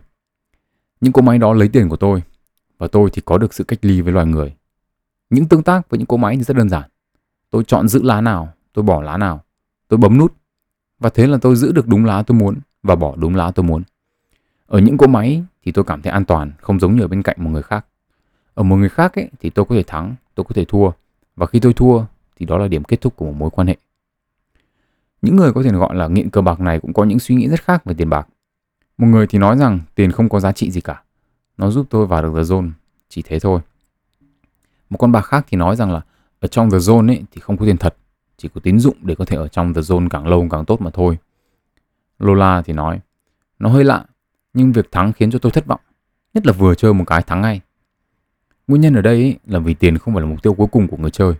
Những cỗ máy đó lấy tiền của tôi, và tôi thì có được sự cách ly với loài người. Những tương tác với những cỗ máy thì rất đơn giản. Tôi chọn giữ lá nào, tôi bỏ lá nào, tôi bấm nút. Và thế là tôi giữ được đúng lá tôi muốn và bỏ đúng lá tôi muốn. Ở những cỗ máy thì tôi cảm thấy an toàn, không giống như ở bên cạnh một người khác. Ở một người khác ấy, thì tôi có thể thắng, tôi có thể thua. Và khi tôi thua thì đó là điểm kết thúc của một mối quan hệ." Những người có thể gọi là nghiện cờ bạc này cũng có những suy nghĩ rất khác về tiền bạc. Một người thì nói rằng tiền không có giá trị gì cả, nó giúp tôi vào được The Zone, chỉ thế thôi. Một con bạc khác thì nói rằng là ở trong The Zone ấy thì không có tiền thật, chỉ có tín dụng để có thể ở trong The Zone càng lâu càng tốt mà thôi. Lola thì nói, nó hơi lạ, nhưng việc thắng khiến cho tôi thất vọng, nhất là vừa chơi một cái thắng ngay. Nguyên nhân ở đây ấy là vì tiền không phải là mục tiêu cuối cùng của người chơi.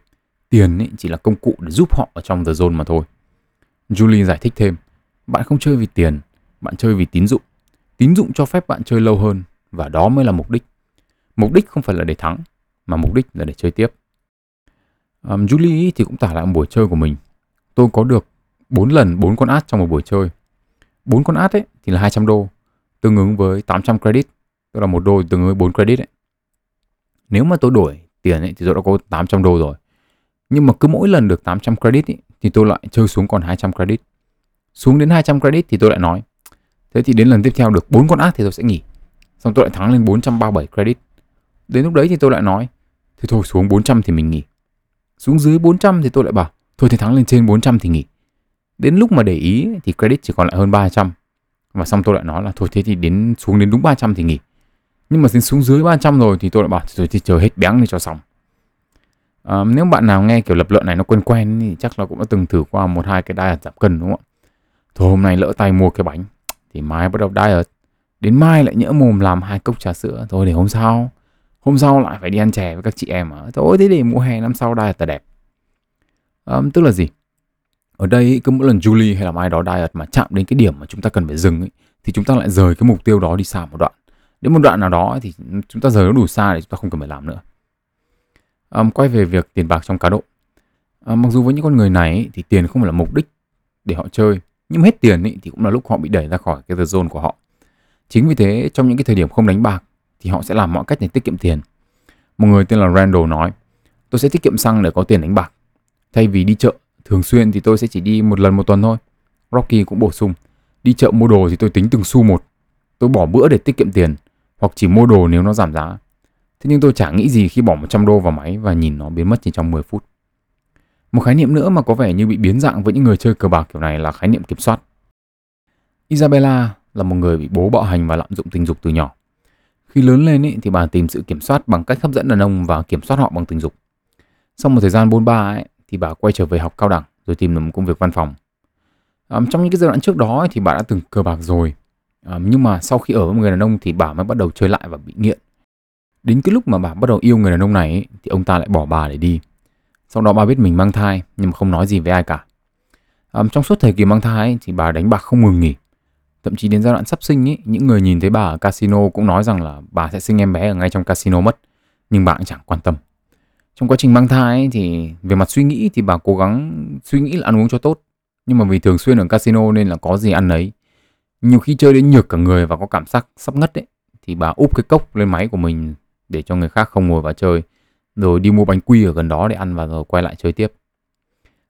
Tiền ấy chỉ là công cụ để giúp họ ở trong The Zone mà thôi. Julie giải thích thêm, bạn không chơi vì tiền, bạn chơi vì tín dụng. Tín dụng cho phép bạn chơi lâu hơn và đó mới là mục đích. Mục đích không phải là để thắng, mà mục đích là để chơi tiếp. Julie thì cũng tả lại một buổi chơi của mình. Tôi có được 4 lần 4 con át trong một buổi chơi. 4 con át ấy thì là 200 đô, tương ứng với 800 credit, tức là 1 đô tương ứng với 4 credit ấy. Nếu mà tôi đổi tiền ấy thì tôi đã có 800 đô rồi. Nhưng mà cứ mỗi lần được 800 credit ấy, thì tôi lại chơi xuống còn 200 credit. Xuống đến 200 credit thì tôi lại nói, thế thì đến lần tiếp theo được 4 con át thì tôi sẽ nghỉ. Xong tôi lại thắng lên 437 credit. Đến lúc đấy thì tôi lại nói, thế thôi xuống 400 thì mình nghỉ. Xuống dưới 400 thì tôi lại bảo, thôi thì thắng lên trên 400 thì nghỉ. Đến lúc mà để ý thì credit chỉ còn lại hơn 300. Và xong tôi lại nói là thôi thế thì xuống đến đúng 300 thì nghỉ. Nhưng mà xuống dưới 300 rồi thì tôi lại bảo thôi thì chờ hết béng đi cho xong. Nếu bạn nào nghe kiểu lập luận này nó quen quen thì chắc là cũng đã từng thử qua một hai cái diet giảm cân đúng không ạ? Thôi hôm nay lỡ tay mua cái bánh thì mai bắt đầu diet, đến mai lại nhỡ mồm làm 2 cốc trà sữa, thôi để hôm sau lại phải đi ăn chè với các chị em à, thôi thế để mùa hè năm sau diet là đẹp. Tức là gì? Ở đây cứ mỗi lần Julie hay là ai đó diet mà chạm đến cái điểm mà chúng ta cần phải dừng ấy, thì chúng ta lại rời cái mục tiêu đó đi xa một đoạn. Đến một đoạn nào đó thì chúng ta rời nó đủ xa để chúng ta không cần phải làm nữa. Quay về việc tiền bạc trong cá độ. Mặc dù với những con người này ấy, thì tiền không phải là mục đích để họ chơi, nhưng hết tiền ấy, thì cũng là lúc họ bị đẩy ra khỏi cái The Zone của họ. Chính vì thế trong những cái thời điểm không đánh bạc thì họ sẽ làm mọi cách để tiết kiệm tiền. Một người tên là Randall nói, tôi sẽ tiết kiệm xăng để có tiền đánh bạc. Thay vì đi chợ thường xuyên thì tôi sẽ chỉ đi 1 lần 1 tuần thôi. Rocky cũng bổ sung, đi chợ mua đồ thì tôi tính từng xu một. Tôi bỏ bữa để tiết kiệm tiền, hoặc chỉ mua đồ nếu nó giảm giá. Thế nhưng tôi chả nghĩ gì khi bỏ 100 đô vào máy và nhìn nó biến mất chỉ trong 10 phút. Một khái niệm nữa mà có vẻ như bị biến dạng với những người chơi cờ bạc kiểu này là khái niệm kiểm soát. Isabella là một người bị bố bạo hành và lạm dụng tình dục từ nhỏ. Khi lớn lên ấy, thì bà tìm sự kiểm soát bằng cách hấp dẫn đàn ông và kiểm soát họ bằng tình dục. Sau một thời gian bôn ba ấy, thì bà quay trở về học cao đẳng rồi tìm được một công việc văn phòng. Trong những cái giai đoạn trước đó ấy, thì bà đã từng cờ bạc rồi. Nhưng mà sau khi ở với một người đàn ông thì bà mới bắt đầu chơi lại và bị nghiện. Đến cái lúc mà bà bắt đầu yêu người đàn ông này ấy, thì ông ta lại bỏ bà để đi. Sau đó bà biết mình mang thai nhưng mà không nói gì với ai cả. Trong suốt thời kỳ mang thai ấy, thì bà đánh bạc không ngừng nghỉ. Thậm chí đến giai đoạn sắp sinh ấy, những người nhìn thấy bà ở casino cũng nói rằng là bà sẽ sinh em bé ở ngay trong casino mất. Nhưng bà cũng chẳng quan tâm. Trong quá trình mang thai ấy, thì về mặt suy nghĩ thì bà cố gắng suy nghĩ là ăn uống cho tốt. Nhưng mà vì thường xuyên ở casino nên là có gì ăn ấy. Nhiều khi chơi đến nhược cả người và có cảm giác sắp ngất ấy, thì bà úp cái cốc lên máy của mình để cho người khác không ngồi vào chơi, rồi đi mua bánh quy ở gần đó để ăn và rồi quay lại chơi tiếp.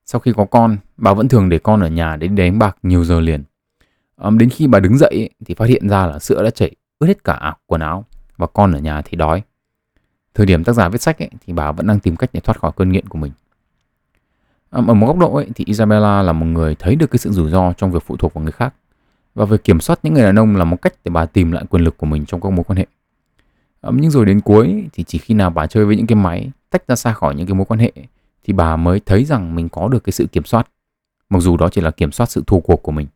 Sau khi có con, bà vẫn thường để con ở nhà đến đánh bạc nhiều giờ liền. Đến khi bà đứng dậy ấy, thì phát hiện ra là sữa đã chảy ướt hết cả quần áo và con ở nhà thì đói. Thời điểm tác giả viết sách ấy, thì bà vẫn đang tìm cách để thoát khỏi cơn nghiện của mình. Ở một góc độ ấy, thì Isabella là một người thấy được cái sự rủi ro trong việc phụ thuộc vào người khác. Và việc kiểm soát những người đàn ông là một cách để bà tìm lại quyền lực của mình trong các mối quan hệ. Nhưng rồi đến cuối thì chỉ khi nào bà chơi với những cái máy tách ra xa khỏi những cái mối quan hệ thì bà mới thấy rằng mình có được cái sự kiểm soát. Mặc dù đó chỉ là kiểm soát sự thua cuộc của mình.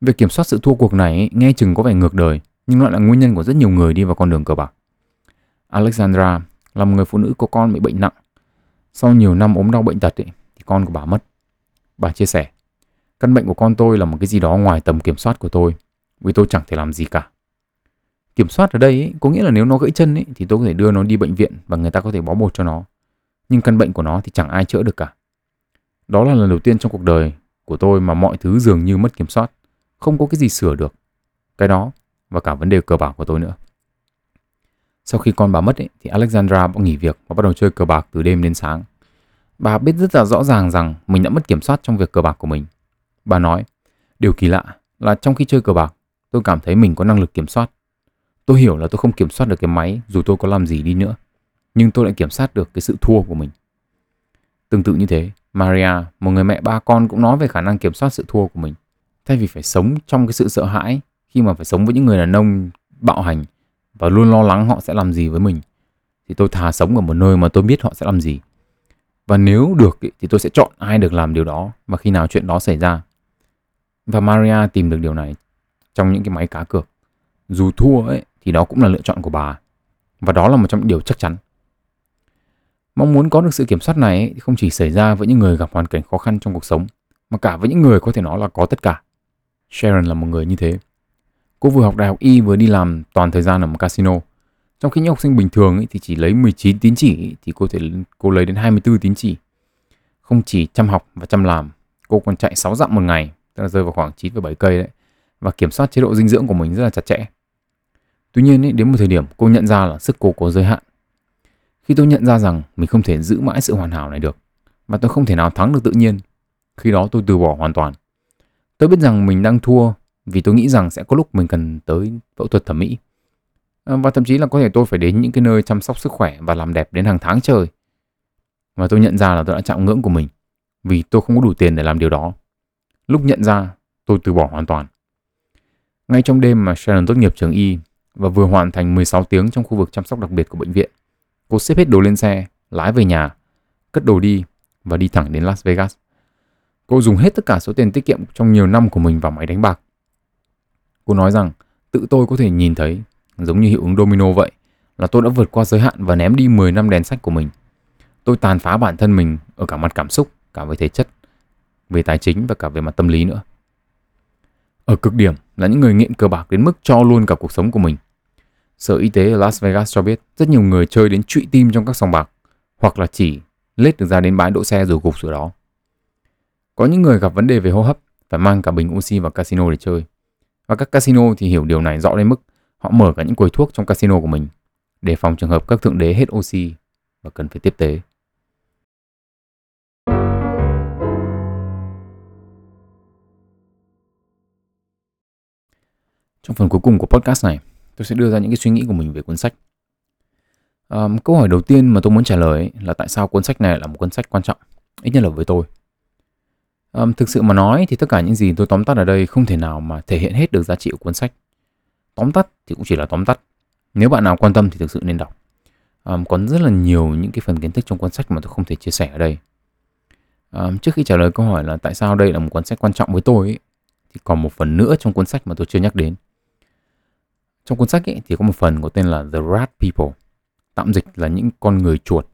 Việc kiểm soát sự thua cuộc này ấy, nghe chừng có vẻ ngược đời nhưng lại là nguyên nhân của rất nhiều người đi vào con đường cờ bạc. Alexandra là một người phụ nữ có con bị bệnh nặng. Sau nhiều năm ốm đau bệnh tật ấy, thì con của bà mất. Bà chia sẻ, căn bệnh của con tôi là một cái gì đó ngoài tầm kiểm soát của tôi, vì tôi chẳng thể làm gì cả. Kiểm soát ở đây ấy, có nghĩa là nếu nó gãy chân ấy, thì tôi có thể đưa nó đi bệnh viện và người ta có thể bó bột cho nó. Nhưng căn bệnh của nó thì chẳng ai chữa được cả. Đó là lần đầu tiên trong cuộc đời của tôi mà mọi thứ dường như mất kiểm soát. Không có cái gì sửa được. Cái đó và cả vấn đề cờ bạc của tôi nữa. Sau khi con bà mất ấy, thì Alexandra bỗng nghỉ việc và bắt đầu chơi cờ bạc từ đêm đến sáng. Bà biết rất là rõ ràng rằng mình đã mất kiểm soát trong việc cờ bạc của mình. Bà nói, điều kỳ lạ là trong khi chơi cờ bạc, tôi cảm thấy mình có năng lực kiểm soát. Tôi hiểu là tôi không kiểm soát được cái máy dù tôi có làm gì đi nữa. Nhưng tôi lại kiểm soát được cái sự thua của mình. Tương tự như thế, Maria, một người mẹ ba con, cũng nói về khả năng kiểm soát sự thua của mình. Thay vì phải sống trong cái sự sợ hãi khi mà phải sống với những người đàn ông bạo hành và luôn lo lắng họ sẽ làm gì với mình, thì tôi thà sống ở một nơi mà tôi biết họ sẽ làm gì. Và nếu được thì tôi sẽ chọn ai được làm điều đó và khi nào chuyện đó xảy ra. Và Maria tìm được điều này trong những cái máy cá cược. Dù thua ấy, thì đó cũng là lựa chọn của bà. Và đó là một trong những điều chắc chắn. Mong muốn có được sự kiểm soát này ấy, không chỉ xảy ra với những người gặp hoàn cảnh khó khăn trong cuộc sống, mà cả với những người có thể nói là có tất cả. Sharon là một người như thế. Cô vừa học đại học y vừa đi làm toàn thời gian ở một casino. Trong khi những học sinh bình thường ấy, thì chỉ lấy 19 tín chỉ thì cô lấy đến 24 tín chỉ. Không chỉ chăm học và chăm làm, cô còn chạy 6 dặm một ngày, tức là rơi vào khoảng 9,7 cây đấy, và kiểm soát chế độ dinh dưỡng của mình rất là chặt chẽ. Tuy nhiên ấy, đến một thời điểm cô nhận ra là sức cô có giới hạn. Khi tôi nhận ra rằng mình không thể giữ mãi sự hoàn hảo này được và tôi không thể nào thắng được tự nhiên, khi đó tôi từ bỏ hoàn toàn. Tôi biết rằng mình đang thua vì tôi nghĩ rằng sẽ có lúc mình cần tới phẫu thuật thẩm mỹ. Và thậm chí là có thể tôi phải đến những cái nơi chăm sóc sức khỏe và làm đẹp đến hàng tháng trời. Và tôi nhận ra là tôi đã chạm ngưỡng của mình vì tôi không có đủ tiền để làm điều đó. Lúc nhận ra, tôi từ bỏ hoàn toàn. Ngay trong đêm mà Sharon tốt nghiệp trường Y và vừa hoàn thành 16 tiếng trong khu vực chăm sóc đặc biệt của bệnh viện, cô xếp hết đồ lên xe, lái về nhà, cất đồ đi và đi thẳng đến Las Vegas. Cô dùng hết tất cả số tiền tiết kiệm trong nhiều năm của mình vào máy đánh bạc. Cô nói rằng tự tôi có thể nhìn thấy, giống như hiệu ứng domino vậy, là tôi đã vượt qua giới hạn và ném đi 10 năm đèn sách của mình. Tôi tàn phá bản thân mình ở cả mặt cảm xúc, cả về thể chất, về tài chính và cả về mặt tâm lý nữa. Ở cực điểm là những người nghiện cờ bạc đến mức cho luôn cả cuộc sống của mình. Sở Y tế Las Vegas cho biết rất nhiều người chơi đến trụy tim trong các sòng bạc hoặc là chỉ lết được ra đến bãi đỗ xe rồi gục xuống đó. Có những người gặp vấn đề về hô hấp phải mang cả bình oxy vào casino để chơi. Và các casino thì hiểu điều này rõ đến mức họ mở cả những quầy thuốc trong casino của mình để phòng trường hợp các thượng đế hết oxy và cần phải tiếp tế. Trong phần cuối cùng của podcast này, tôi sẽ đưa ra những cái suy nghĩ của mình về cuốn sách. Câu hỏi đầu tiên mà tôi muốn trả lời ấy, là tại sao cuốn sách này là một cuốn sách quan trọng, ít nhất là với tôi. Thực sự mà nói thì tất cả những gì tôi tóm tắt ở đây không thể nào mà thể hiện hết được giá trị của cuốn sách. Tóm tắt thì cũng chỉ là tóm tắt. Nếu bạn nào quan tâm thì thực sự nên đọc. Còn rất là nhiều những cái phần kiến thức trong cuốn sách mà tôi không thể chia sẻ ở đây. Trước khi trả lời câu hỏi là tại sao đây là một cuốn sách quan trọng với tôi ấy, thì còn một phần nữa trong cuốn sách mà tôi chưa nhắc đến. Trong cuốn sách ấy, thì có một phần có tên là The Rat People, tạm dịch là những con người chuột.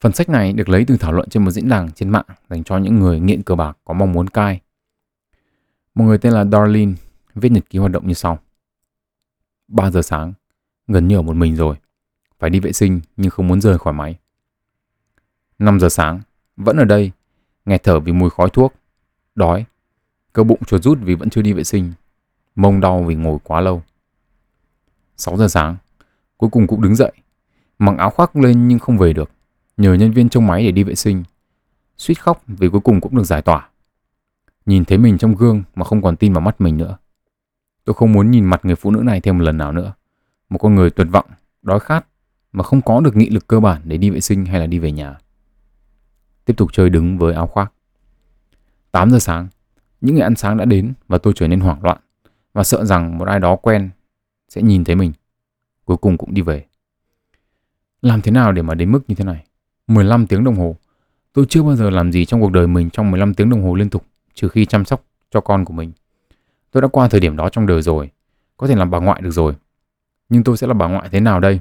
Phần sách này được lấy từ thảo luận trên một diễn đàn trên mạng dành cho những người nghiện cờ bạc có mong muốn cai. Một người tên là Darlene viết nhật ký hoạt động như sau. 3 giờ sáng, gần như ở một mình rồi. Phải đi vệ sinh nhưng không muốn rời khỏi máy. 5 giờ sáng, vẫn ở đây, nghẹt thở vì mùi khói thuốc, đói. Cơ bụng chuột rút vì vẫn chưa đi vệ sinh, mông đau vì ngồi quá lâu. 6 giờ sáng, cuối cùng cũng đứng dậy, mặc áo khoác lên nhưng không về được, nhờ nhân viên trông máy để đi vệ sinh. Suýt khóc vì cuối cùng cũng được giải tỏa. Nhìn thấy mình trong gương mà không còn tin vào mắt mình nữa. Tôi không muốn nhìn mặt người phụ nữ này thêm một lần nào nữa. Một con người tuyệt vọng, đói khát mà không có được nghị lực cơ bản để đi vệ sinh hay là đi về nhà. Tiếp tục chơi đứng với áo khoác. 8 giờ sáng, những người ăn sáng đã đến và tôi trở nên hoảng loạn và sợ rằng một ai đó quen sẽ nhìn thấy mình. Cuối cùng cũng đi về. Làm thế nào để mà đến mức như thế này? 15 tiếng đồng hồ. Tôi chưa bao giờ làm gì trong cuộc đời mình trong 15 tiếng đồng hồ liên tục, trừ khi chăm sóc cho con của mình. Tôi đã qua thời điểm đó trong đời rồi. Có thể làm bà ngoại được rồi. Nhưng tôi sẽ là bà ngoại thế nào đây?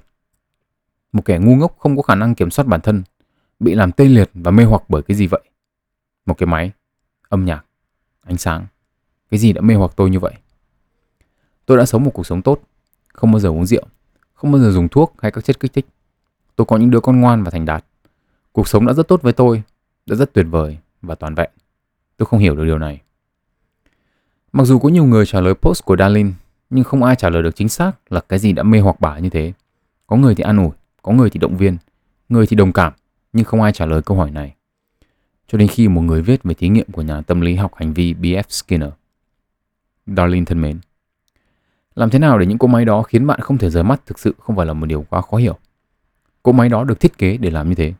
Một kẻ ngu ngốc không có khả năng kiểm soát bản thân, bị làm tê liệt và mê hoặc bởi cái gì vậy? Một cái máy, âm nhạc, ánh sáng. Cái gì đã mê hoặc tôi như vậy? Tôi đã sống một cuộc sống tốt. Không bao giờ uống rượu, không bao giờ dùng thuốc hay các chất kích thích. Tôi có những đứa con ngoan và thành đạt. Cuộc sống đã rất tốt với tôi, đã rất tuyệt vời và toàn vẹn. Tôi không hiểu được điều này. Mặc dù có nhiều người trả lời post của Darlene, nhưng không ai trả lời được chính xác là cái gì đã mê hoặc bà như thế. Có người thì an ủi, có người thì động viên, người thì đồng cảm, nhưng không ai trả lời câu hỏi này. Cho đến khi một người viết về thí nghiệm của nhà tâm lý học hành vi B.F. Skinner. Darlene thân mến, làm thế nào để những cỗ máy đó khiến bạn không thể rời mắt thực sự không phải là một điều quá khó hiểu. Cỗ máy đó được thiết kế để làm như thế.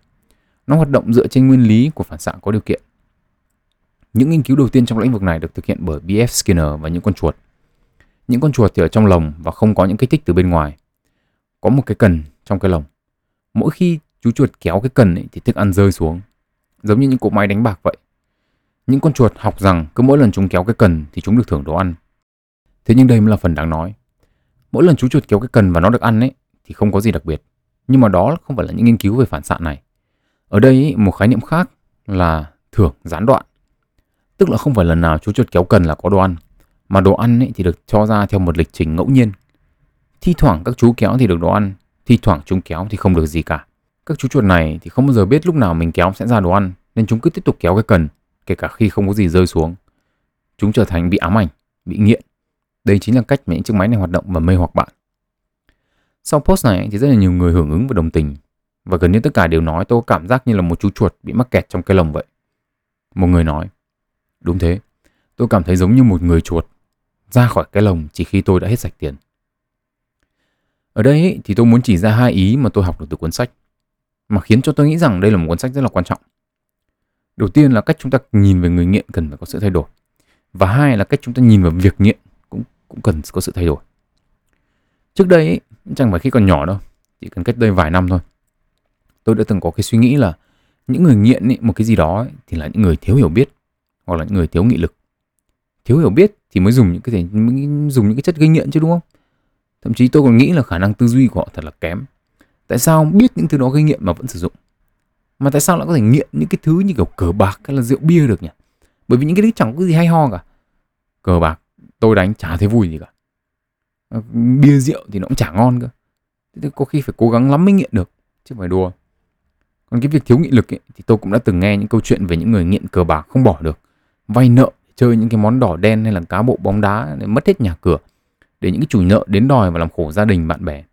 Nó hoạt động dựa trên nguyên lý của phản xạ có điều kiện. Những nghiên cứu đầu tiên trong lĩnh vực này được thực hiện bởi B.F. Skinner và những con chuột. Những con chuột thì ở trong lồng và không có những kích thích từ bên ngoài. Có một cái cần trong cái lồng. Mỗi khi chú chuột kéo cái cần ấy, thì thức ăn rơi xuống. Giống như những cỗ máy đánh bạc vậy. Những con chuột học rằng cứ mỗi lần chúng kéo cái cần thì chúng được thưởng đồ ăn. Thế nhưng đây mới là phần đáng nói. Mỗi lần chú chuột kéo cái cần và nó được ăn ấy thì không có gì đặc biệt. Nhưng mà đó không phải là những nghiên cứu về phản xạ này. Ở đây ấy, một khái niệm khác là thưởng gián đoạn. Tức là không phải lần nào chú chuột kéo cần là có đồ ăn, mà đồ ăn ấy thì được cho ra theo một lịch trình ngẫu nhiên. Thi thoảng các chú kéo thì được đồ ăn, thi thoảng chúng kéo thì không được gì cả. Các chú chuột này thì không bao giờ biết lúc nào mình kéo sẽ ra đồ ăn, nên chúng cứ tiếp tục kéo cái cần, kể cả khi không có gì rơi xuống. Chúng trở thành bị ám ảnh, bị nghiện. Đây chính là cách mà những chiếc máy này hoạt động và mê hoặc bạn. Sau post này thì rất là nhiều người hưởng ứng và đồng tình. Và gần như tất cả đều nói tôi có cảm giác như là một chú chuột bị mắc kẹt trong cái lồng vậy. Một người nói, đúng thế, tôi cảm thấy giống như một người chuột ra khỏi cái lồng chỉ khi tôi đã hết sạch tiền. Ở đây thì tôi muốn chỉ ra hai ý mà tôi học được từ cuốn sách, mà khiến cho tôi nghĩ rằng đây là một cuốn sách rất là quan trọng. Đầu tiên là cách chúng ta nhìn về người nghiện cần phải có sự thay đổi. Và hai là cách chúng ta nhìn vào việc nghiện cũng cần có sự thay đổi. Trước đây ấy, chẳng phải khi còn nhỏ đâu, chỉ cần cách đây vài năm thôi, tôi đã từng có cái suy nghĩ là những người nghiện ấy, một cái gì đó ấy, thì là những người thiếu hiểu biết, hoặc là những người thiếu nghị lực. Thiếu hiểu biết thì mới dùng những cái chất gây nghiện chứ, đúng không? Thậm chí tôi còn nghĩ là khả năng tư duy của họ thật là kém. Tại sao biết những thứ đó gây nghiện mà vẫn sử dụng? Mà tại sao lại có thể nghiện những cái thứ như kiểu cờ bạc hay là rượu bia được nhỉ? Bởi vì những cái đấy chẳng có gì hay ho cả. Cờ bạc tôi đánh chả thấy vui gì cả. Bia rượu thì nó cũng chả ngon cơ. Thế có khi phải cố gắng lắm mới nghiện được, chứ không phải đùa. Còn cái việc thiếu nghị lực ấy, thì tôi cũng đã từng nghe những câu chuyện về những người nghiện cờ bạc không bỏ được, vay nợ, chơi những cái món đỏ đen hay là cá bộ bóng đá để mất hết nhà cửa, để những cái chủ nợ đến đòi và làm khổ gia đình bạn bè.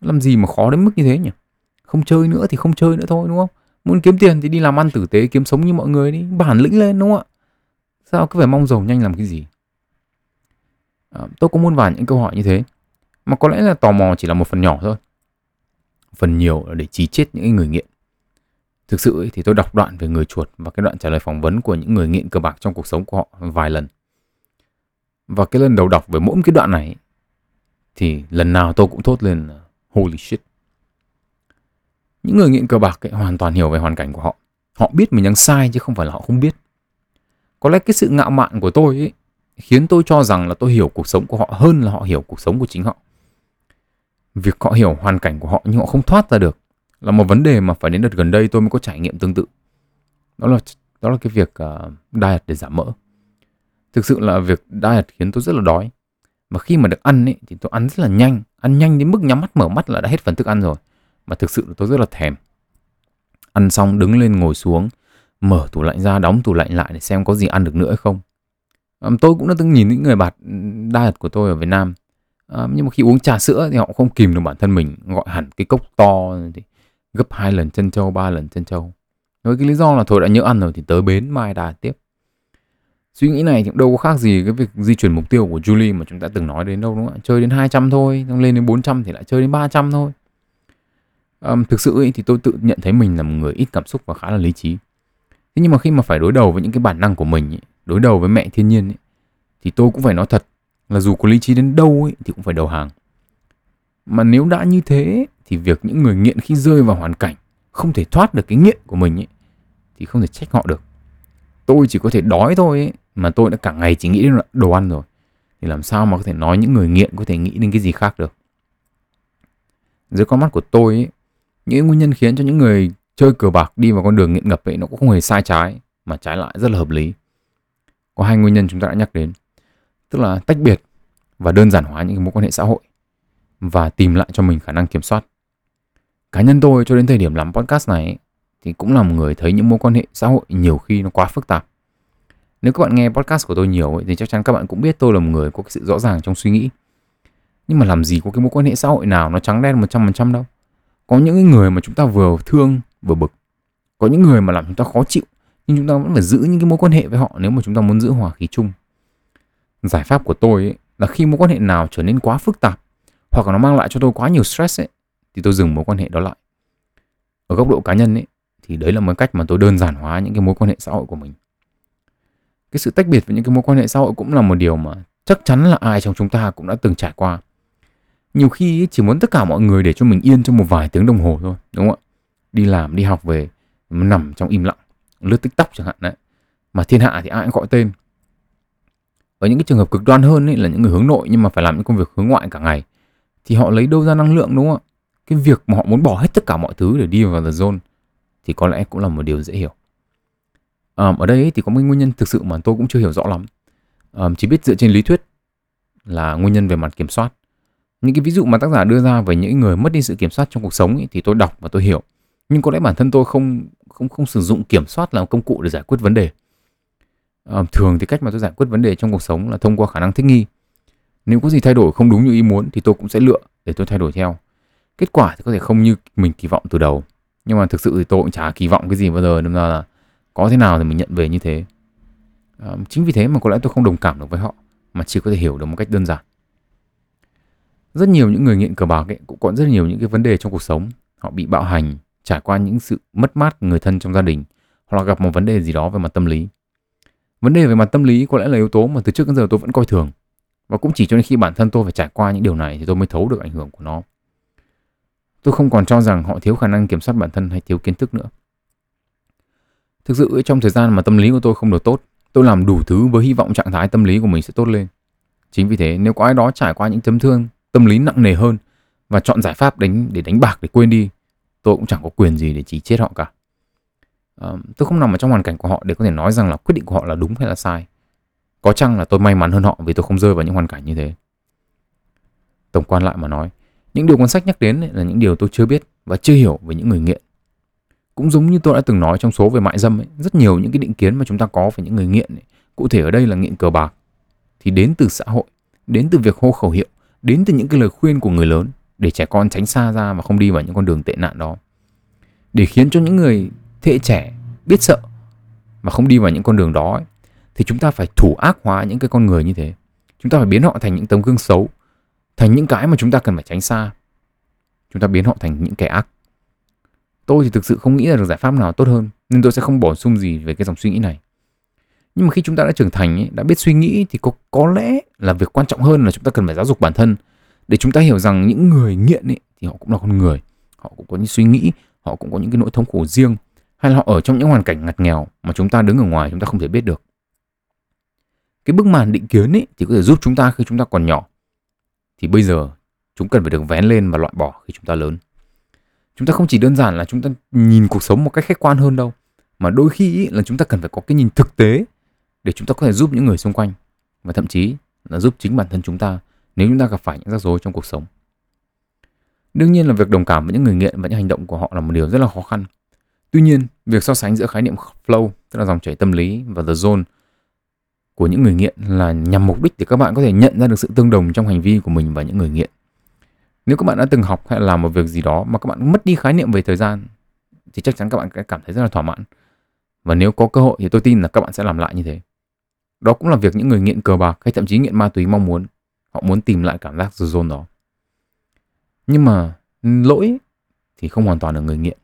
Làm gì mà khó đến mức như thế nhỉ? Không chơi nữa thì không chơi nữa thôi, đúng không? Muốn kiếm tiền thì đi làm ăn tử tế, kiếm sống như mọi người đi, bản lĩnh lên, đúng không ạ? Sao cứ phải mong giàu nhanh làm cái gì? Tôi cũng muôn vàn những câu hỏi như thế, mà có lẽ là tò mò chỉ là một phần nhỏ thôi. Phần nhiều là để chí chết những người nghiện. Thực sự ấy, thì tôi đọc đoạn về người chuột và cái đoạn trả lời phỏng vấn của những người nghiện cờ bạc trong cuộc sống của họ vài lần. Và cái lần đầu đọc về mỗi cái đoạn này thì lần nào tôi cũng thốt lên holy shit. Những người nghiện cờ bạc ấy hoàn toàn hiểu về hoàn cảnh của họ. Họ biết mình đang sai chứ không phải là họ không biết. Có lẽ cái sự ngạo mạn của tôi ấy khiến tôi cho rằng là tôi hiểu cuộc sống của họ hơn là họ hiểu cuộc sống của chính họ. Việc họ hiểu hoàn cảnh của họ nhưng họ không thoát ra được là một vấn đề mà phải đến đợt gần đây tôi mới có trải nghiệm tương tự. Đó là cái việc diet để giảm mỡ. Thực sự là việc diet khiến tôi rất là đói. Mà khi mà được ăn ấy, thì tôi ăn rất là nhanh. Ăn nhanh đến mức nhắm mắt mở mắt là đã hết phần thức ăn rồi. Mà thực sự là tôi rất là thèm. Ăn xong đứng lên ngồi xuống, mở tủ lạnh ra, đóng tủ lạnh lại để xem có gì ăn được nữa hay không. Tôi cũng đã từng nhìn những người bạn diet của tôi ở Việt Nam. Nhưng mà khi uống trà sữa thì họ không kìm được bản thân mình, gọi hẳn cái cốc to thì gấp 2 lần chân trâu, 3 lần chân trâu. Với cái lý do là thôi đã nhớ ăn rồi thì tới bến mai đà tiếp. Suy nghĩ này thì đâu có khác gì cái việc di chuyển mục tiêu của Julie mà chúng ta từng nói đến đâu, đúng không ạ? Chơi đến 200 thôi, lên đến 400 thì lại chơi đến 300 thôi. Thực sự ấy, thì tôi tự nhận thấy mình là một người ít cảm xúc và khá là lý trí. Thế nhưng mà khi mà phải đối đầu với những cái bản năng của mình ấy, đối đầu với mẹ thiên nhiên ấy, thì tôi cũng phải nói thật là dù có lý trí đến đâu ấy, thì cũng phải đầu hàng. Mà nếu đã như thế thì việc những người nghiện khi rơi vào hoàn cảnh không thể thoát được cái nghiện của mình ấy, thì không thể trách họ được. Tôi chỉ có thể đói thôi ấy, mà tôi đã cả ngày chỉ nghĩ đến đồ ăn rồi, thì làm sao mà có thể nói những người nghiện có thể nghĩ đến cái gì khác được. Dưới con mắt của tôi ấy, những nguyên nhân khiến cho những người chơi cờ bạc đi vào con đường nghiện ngập ấy, nó cũng không hề sai trái, mà trái lại rất là hợp lý. Có hai nguyên nhân chúng ta đã nhắc đến, tức là tách biệt và đơn giản hóa những mối quan hệ xã hội, và tìm lại cho mình khả năng kiểm soát. Cá nhân tôi cho đến thời điểm làm podcast này ấy, thì cũng là một người thấy những mối quan hệ xã hội nhiều khi nó quá phức tạp. Nếu các bạn nghe podcast của tôi nhiều ấy, thì chắc chắn các bạn cũng biết tôi là một người có cái sự rõ ràng trong suy nghĩ. Nhưng mà làm gì có cái mối quan hệ xã hội nào nó trắng đen 100% đâu. Có những người mà chúng ta vừa thương vừa bực. Có những người mà làm chúng ta khó chịu, nhưng chúng ta vẫn phải giữ những cái mối quan hệ với họ nếu mà chúng ta muốn giữ hòa khí chung. Giải pháp của tôi ấy, là khi mối quan hệ nào trở nên quá phức tạp hoặc là nó mang lại cho tôi quá nhiều stress ấy, thì tôi dừng mối quan hệ đó lại. Ở góc độ cá nhân ấy, Thì đấy là một cách mà tôi đơn giản hóa những cái mối quan hệ xã hội của mình. Cái sự tách biệt với những cái mối quan hệ xã hội cũng là một điều mà chắc chắn là ai trong chúng ta cũng đã từng trải qua. Nhiều khi chỉ muốn tất cả mọi người để cho mình yên trong một vài tiếng đồng hồ thôi, đúng không ạ? Đi làm, đi học về, nằm trong im lặng, lướt TikTok chẳng hạn đấy. Mà thiên hạ thì ai cũng gọi tên. Ở những cái trường hợp cực đoan hơn ấy, là những người hướng nội nhưng mà phải làm những công việc hướng ngoại cả ngày, thì họ lấy đâu ra năng lượng, đúng không ạ? Cái việc mà họ muốn bỏ hết tất cả mọi thứ để đi vào The Zone thì có lẽ cũng là một điều dễ hiểu. Ở đây thì có một nguyên nhân thực sự mà tôi cũng chưa hiểu rõ lắm. Chỉ biết dựa trên lý thuyết là nguyên nhân về mặt kiểm soát. Những cái ví dụ mà tác giả đưa ra về những người mất đi sự kiểm soát trong cuộc sống ấy, thì tôi đọc và tôi hiểu. Nhưng có lẽ bản thân tôi không sử dụng kiểm soát làm công cụ để giải quyết vấn đề. Thường thì cách mà tôi giải quyết vấn đề trong cuộc sống là thông qua khả năng thích nghi. Nếu có gì thay đổi không đúng như ý muốn thì tôi cũng sẽ lựa để tôi thay đổi theo. Kết quả thì có thể không như mình kỳ vọng từ đầu. Nhưng mà thực sự thì tôi cũng chả kỳ vọng cái gì bao giờ, nên là có thế nào thì mình nhận về như thế. Chính vì thế mà có lẽ tôi không đồng cảm được với họ, mà chỉ có thể hiểu được một cách đơn giản. Rất nhiều những người nghiện cờ bạc ấy cũng có rất nhiều những cái vấn đề trong cuộc sống. Họ bị bạo hành, trải qua những sự mất mát người thân trong gia đình, hoặc là gặp một vấn đề gì đó về mặt tâm lý. Vấn đề về mặt tâm lý có lẽ là yếu tố mà từ trước đến giờ tôi vẫn coi thường. Và cũng chỉ cho đến khi bản thân tôi phải trải qua những điều này thì tôi mới thấu được ảnh hưởng của nó. Tôi không còn cho rằng họ thiếu khả năng kiểm soát bản thân hay thiếu kiến thức nữa. Thực sự trong thời gian mà tâm lý của tôi không được tốt, tôi làm đủ thứ với hy vọng trạng thái tâm lý của mình sẽ tốt lên. Chính vì thế nếu có ai đó trải qua những chấn thương tâm lý nặng nề hơn và chọn giải pháp đánh bạc để quên đi, tôi cũng chẳng có quyền gì để chỉ trích họ cả. Tôi không nằm ở trong hoàn cảnh của họ để có thể nói rằng là quyết định của họ là đúng hay là sai. Có chăng là tôi may mắn hơn họ vì tôi không rơi vào những hoàn cảnh như thế. Tổng quan lại mà nói, những điều cuốn sách nhắc đến là những điều tôi chưa biết và chưa hiểu về những người nghiện. Cũng giống như tôi đã từng nói trong số về mại dâm ấy, rất nhiều những cái định kiến mà chúng ta có về những người nghiện ấy, cụ thể ở đây là nghiện cờ bạc, thì đến từ xã hội, đến từ việc hô khẩu hiệu, đến từ những cái lời khuyên của người lớn để trẻ con tránh xa ra mà không đi vào những con đường tệ nạn đó, để khiến cho những người thế hệ trẻ biết sợ mà không đi vào những con đường đó ấy, thì chúng ta phải thủ ác hóa những cái con người như thế. Chúng ta phải biến họ thành những tấm gương xấu, thành những cái mà chúng ta cần phải tránh xa. Chúng ta biến họ thành những kẻ ác. Tôi thì thực sự không nghĩ là được giải pháp nào tốt hơn, nên tôi sẽ không bổ sung gì về cái dòng suy nghĩ này. Nhưng mà khi chúng ta đã trưởng thành ấy, đã biết suy nghĩ, thì có lẽ là việc quan trọng hơn là chúng ta cần phải giáo dục bản thân, để chúng ta hiểu rằng những người nghiện ấy, thì họ cũng là con người. Họ cũng có những suy nghĩ, họ cũng có những cái nỗi thống khổ riêng, hay là họ ở trong những hoàn cảnh ngặt nghèo mà chúng ta đứng ở ngoài chúng ta không thể biết được. Cái bức màn định kiến ấy thì có thể giúp chúng ta khi chúng ta còn nhỏ, thì bây giờ chúng cần phải được vén lên và loại bỏ khi chúng ta lớn. Chúng ta không chỉ đơn giản là chúng ta nhìn cuộc sống một cách khách quan hơn đâu, mà đôi khi là chúng ta cần phải có cái nhìn thực tế để chúng ta có thể giúp những người xung quanh, và thậm chí là giúp chính bản thân chúng ta nếu chúng ta gặp phải những rắc rối trong cuộc sống. Đương nhiên là việc đồng cảm với những người nghiện và những hành động của họ là một điều rất là khó khăn. Tuy nhiên, việc so sánh giữa khái niệm flow, tức là dòng chảy tâm lý, và the zone của những người nghiện là nhằm mục đích để các bạn có thể nhận ra được sự tương đồng trong hành vi của mình và những người nghiện. Nếu các bạn đã từng học hay làm một việc gì đó mà các bạn mất đi khái niệm về thời gian, thì chắc chắn các bạn sẽ cảm thấy rất là thỏa mãn. Và nếu có cơ hội thì tôi tin là các bạn sẽ làm lại như thế. Đó cũng là việc những người nghiện cờ bạc hay thậm chí nghiện ma túy mong muốn. Họ muốn tìm lại cảm giác the zone đó. Nhưng mà lỗi thì không hoàn toàn ở người nghiện.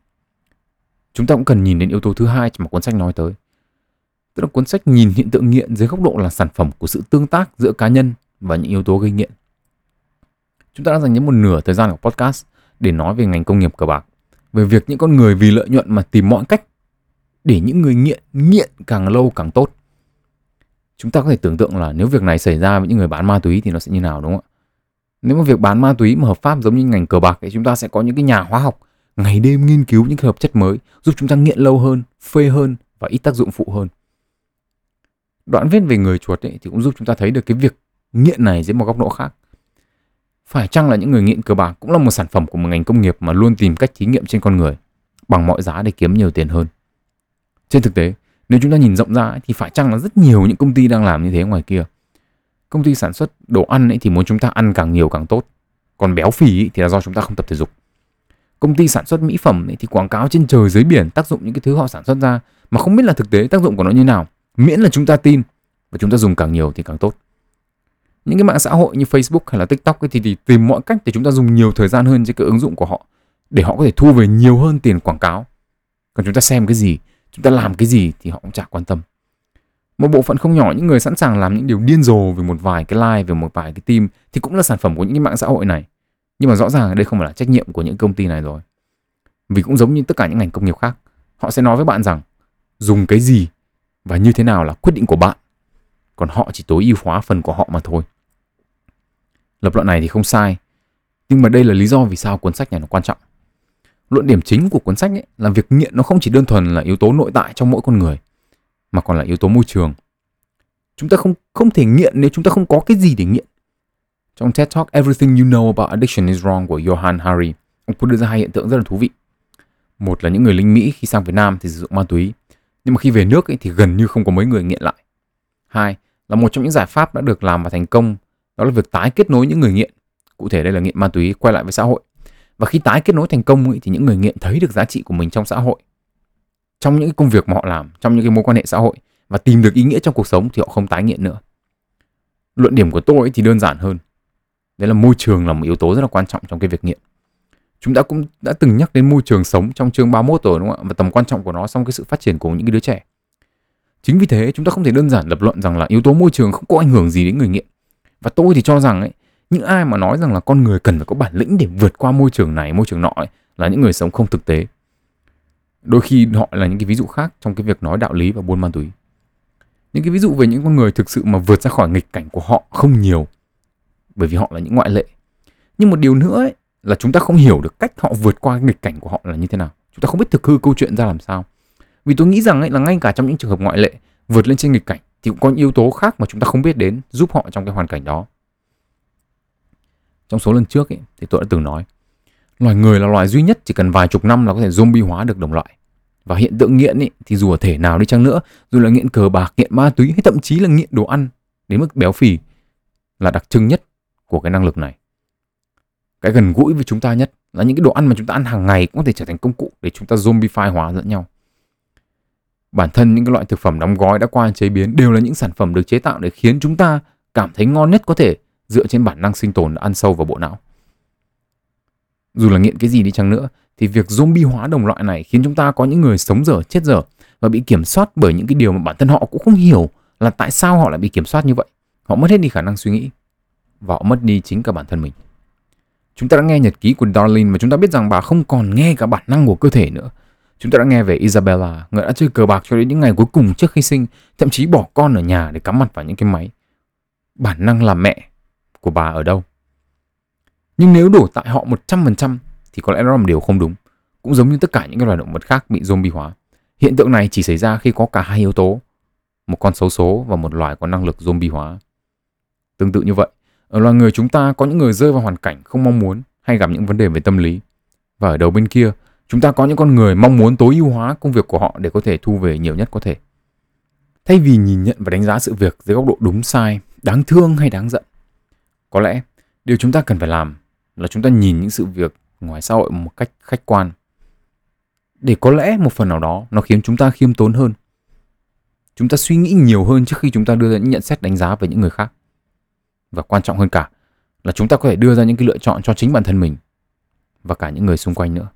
Chúng ta cũng cần nhìn đến yếu tố thứ hai mà cuốn sách nói tới. Tức là cuốn sách nhìn hiện tượng nghiện dưới góc độ là sản phẩm của sự tương tác giữa cá nhân và những yếu tố gây nghiện. Chúng ta đã dành đến một nửa thời gian của podcast để nói về ngành công nghiệp cờ bạc, về việc những con người vì lợi nhuận mà tìm mọi cách để những người nghiện càng lâu càng tốt. Chúng ta có thể tưởng tượng là nếu việc này xảy ra với những người bán ma túy thì nó sẽ như nào, đúng không ạ? Nếu mà việc bán ma túy mà hợp pháp giống như ngành cờ bạc thì chúng ta sẽ có những cái nhà hóa học ngày đêm nghiên cứu những hợp chất mới giúp chúng ta nghiện lâu hơn, phê hơn và ít tác dụng phụ hơn. Đoạn viết về người chuột ấy thì cũng giúp chúng ta thấy được cái việc nghiện này dưới một góc độ khác. Phải chăng là những người nghiện cờ bạc cũng là một sản phẩm của một ngành công nghiệp mà luôn tìm cách thí nghiệm trên con người bằng mọi giá để kiếm nhiều tiền hơn? Trên thực tế, nếu chúng ta nhìn rộng ra ấy, thì phải chăng là rất nhiều những công ty đang làm như thế ngoài kia. Công ty sản xuất đồ ăn ấy thì muốn chúng ta ăn càng nhiều càng tốt, còn béo phì ấy thì là do chúng ta không tập thể dục. Công ty sản xuất mỹ phẩm ấy thì quảng cáo trên trời dưới biển tác dụng những cái thứ họ sản xuất ra mà không biết là thực tế tác dụng của nó như nào, miễn là chúng ta tin và chúng ta dùng càng nhiều thì càng tốt. Những cái mạng xã hội như Facebook hay là TikTok ấy thì tìm mọi cách để chúng ta dùng nhiều thời gian hơn trên cái ứng dụng của họ, để họ có thể thu về nhiều hơn tiền quảng cáo. Còn chúng ta xem cái gì, chúng ta làm cái gì thì họ cũng chả quan tâm. Một bộ phận không nhỏ những người sẵn sàng làm những điều điên rồ về một vài cái like, về một vài cái team thì cũng là sản phẩm của những cái mạng xã hội này. Nhưng mà rõ ràng đây không phải là trách nhiệm của những công ty này rồi. Vì cũng giống như tất cả những ngành công nghiệp khác, họ sẽ nói với bạn rằng dùng cái gì và như thế nào là quyết định của bạn. Còn họ chỉ tối ưu hóa phần của họ mà thôi. Lập luận này thì không sai. Nhưng mà đây là lý do vì sao cuốn sách này nó quan trọng. Luận điểm chính của cuốn sách ấy là việc nghiện nó không chỉ đơn thuần là yếu tố nội tại trong mỗi con người, mà còn là yếu tố môi trường. Chúng ta không thể nghiện nếu chúng ta không có cái gì để nghiện. Trong TED Talk Everything You Know About Addiction Is Wrong của Johan Hari, ông có đưa ra hai hiện tượng rất là thú vị. Một là những người lính Mỹ khi sang Việt Nam thì sử dụng ma túy, nhưng mà khi về nước ấy thì gần như không có mấy người nghiện lại. Hai là một trong những giải pháp đã được làm và thành công, đó là việc tái kết nối những người nghiện. Cụ thể đây là nghiện ma túy quay lại với xã hội. Và khi tái kết nối thành công ấy, thì những người nghiện thấy được giá trị của mình trong xã hội, trong những công việc mà họ làm, trong những cái mối quan hệ xã hội, và tìm được ý nghĩa trong cuộc sống thì họ không tái nghiện nữa. Luận điểm của tôi ấy thì đơn giản hơn. Đấy là môi trường là một yếu tố rất là quan trọng trong cái việc nghiện. Chúng ta cũng đã từng nhắc đến môi trường sống trong chương 31 rồi đúng không ạ? Và tầm quan trọng của nó trong cái sự phát triển của những cái đứa trẻ. Chính vì thế chúng ta không thể đơn giản lập luận rằng là yếu tố môi trường không có ảnh hưởng gì đến người nghiện. Và tôi thì cho rằng ấy, những ai mà nói rằng là con người cần phải có bản lĩnh để vượt qua môi trường này, môi trường nọ ấy, là những người sống không thực tế. Đôi khi họ là những cái ví dụ khác trong cái việc nói đạo lý và buôn ma túy. Những cái ví dụ về những con người thực sự mà vượt ra khỏi nghịch cảnh của họ không nhiều, bởi vì họ là những ngoại lệ. Nhưng một điều nữa ấy, là chúng ta không hiểu được cách họ vượt qua cái nghịch cảnh của họ là như thế nào. Chúng ta không biết thực hư câu chuyện ra làm sao. Vì tôi nghĩ rằng ấy, là ngay cả trong những trường hợp ngoại lệ vượt lên trên nghịch cảnh thì cũng có những yếu tố khác mà chúng ta không biết đến giúp họ trong cái hoàn cảnh đó. Trong số lần trước ấy, thì tôi đã từng nói loài người là loài duy nhất chỉ cần vài chục năm là có thể zombie hóa được đồng loại. Và hiện tượng nghiện ấy, thì dù ở thể nào đi chăng nữa, dù là nghiện cờ bạc, nghiện ma túy hay thậm chí là nghiện đồ ăn đến mức béo phì là đặc trưng nhất của cái năng lực này. Cái gần gũi với chúng ta nhất là những cái đồ ăn mà chúng ta ăn hàng ngày cũng có thể trở thành công cụ để chúng ta zombify hóa lẫn nhau. Bản thân những cái loại thực phẩm đóng gói đã qua chế biến đều là những sản phẩm được chế tạo để khiến chúng ta cảm thấy ngon nhất có thể, dựa trên bản năng sinh tồn đã ăn sâu vào bộ não. Dù là nghiện cái gì đi chăng nữa thì việc zombie hóa đồng loại này khiến chúng ta có những người sống dở, chết dở và bị kiểm soát bởi những cái điều mà bản thân họ cũng không hiểu là tại sao họ lại bị kiểm soát như vậy. Họ mất hết đi khả năng suy nghĩ và họ mất đi chính cả bản thân mình. Chúng ta đã nghe nhật ký của Darlene mà chúng ta biết rằng bà không còn nghe cả bản năng của cơ thể nữa. Chúng ta đã nghe về Isabella, người đã chơi cờ bạc cho đến những ngày cuối cùng trước khi sinh, thậm chí bỏ con ở nhà để cắm mặt vào những cái máy. Bản năng làm mẹ của bà ở đâu? Nhưng nếu đổ tại họ 100% thì có lẽ đó là một điều không đúng. Cũng giống như tất cả những cái loài động vật khác bị zombie hóa, hiện tượng này chỉ xảy ra khi có cả hai yếu tố, một con xấu số và một loài có năng lực zombie hóa. Tương tự như vậy, ở loài người chúng ta có những người rơi vào hoàn cảnh không mong muốn hay gặp những vấn đề về tâm lý. Và ở đầu bên kia, chúng ta có những con người mong muốn tối ưu hóa công việc của họ để có thể thu về nhiều nhất có thể. Thay vì nhìn nhận và đánh giá sự việc dưới góc độ đúng sai, đáng thương hay đáng giận, có lẽ điều chúng ta cần phải làm là chúng ta nhìn những sự việc ngoài xã hội một cách khách quan. Để có lẽ một phần nào đó nó khiến chúng ta khiêm tốn hơn. Chúng ta suy nghĩ nhiều hơn trước khi chúng ta đưa ra những nhận xét đánh giá về những người khác. Và quan trọng hơn cả là chúng ta có thể đưa ra những cái lựa chọn cho chính bản thân mình và cả những người xung quanh nữa.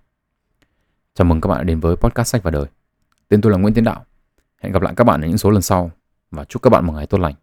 Chào mừng các bạn đã đến với podcast Sách và Đời. Tên tôi là Nguyễn Tiến Đạo. Hẹn gặp lại các bạn ở những số lần sau và chúc các bạn một ngày tốt lành.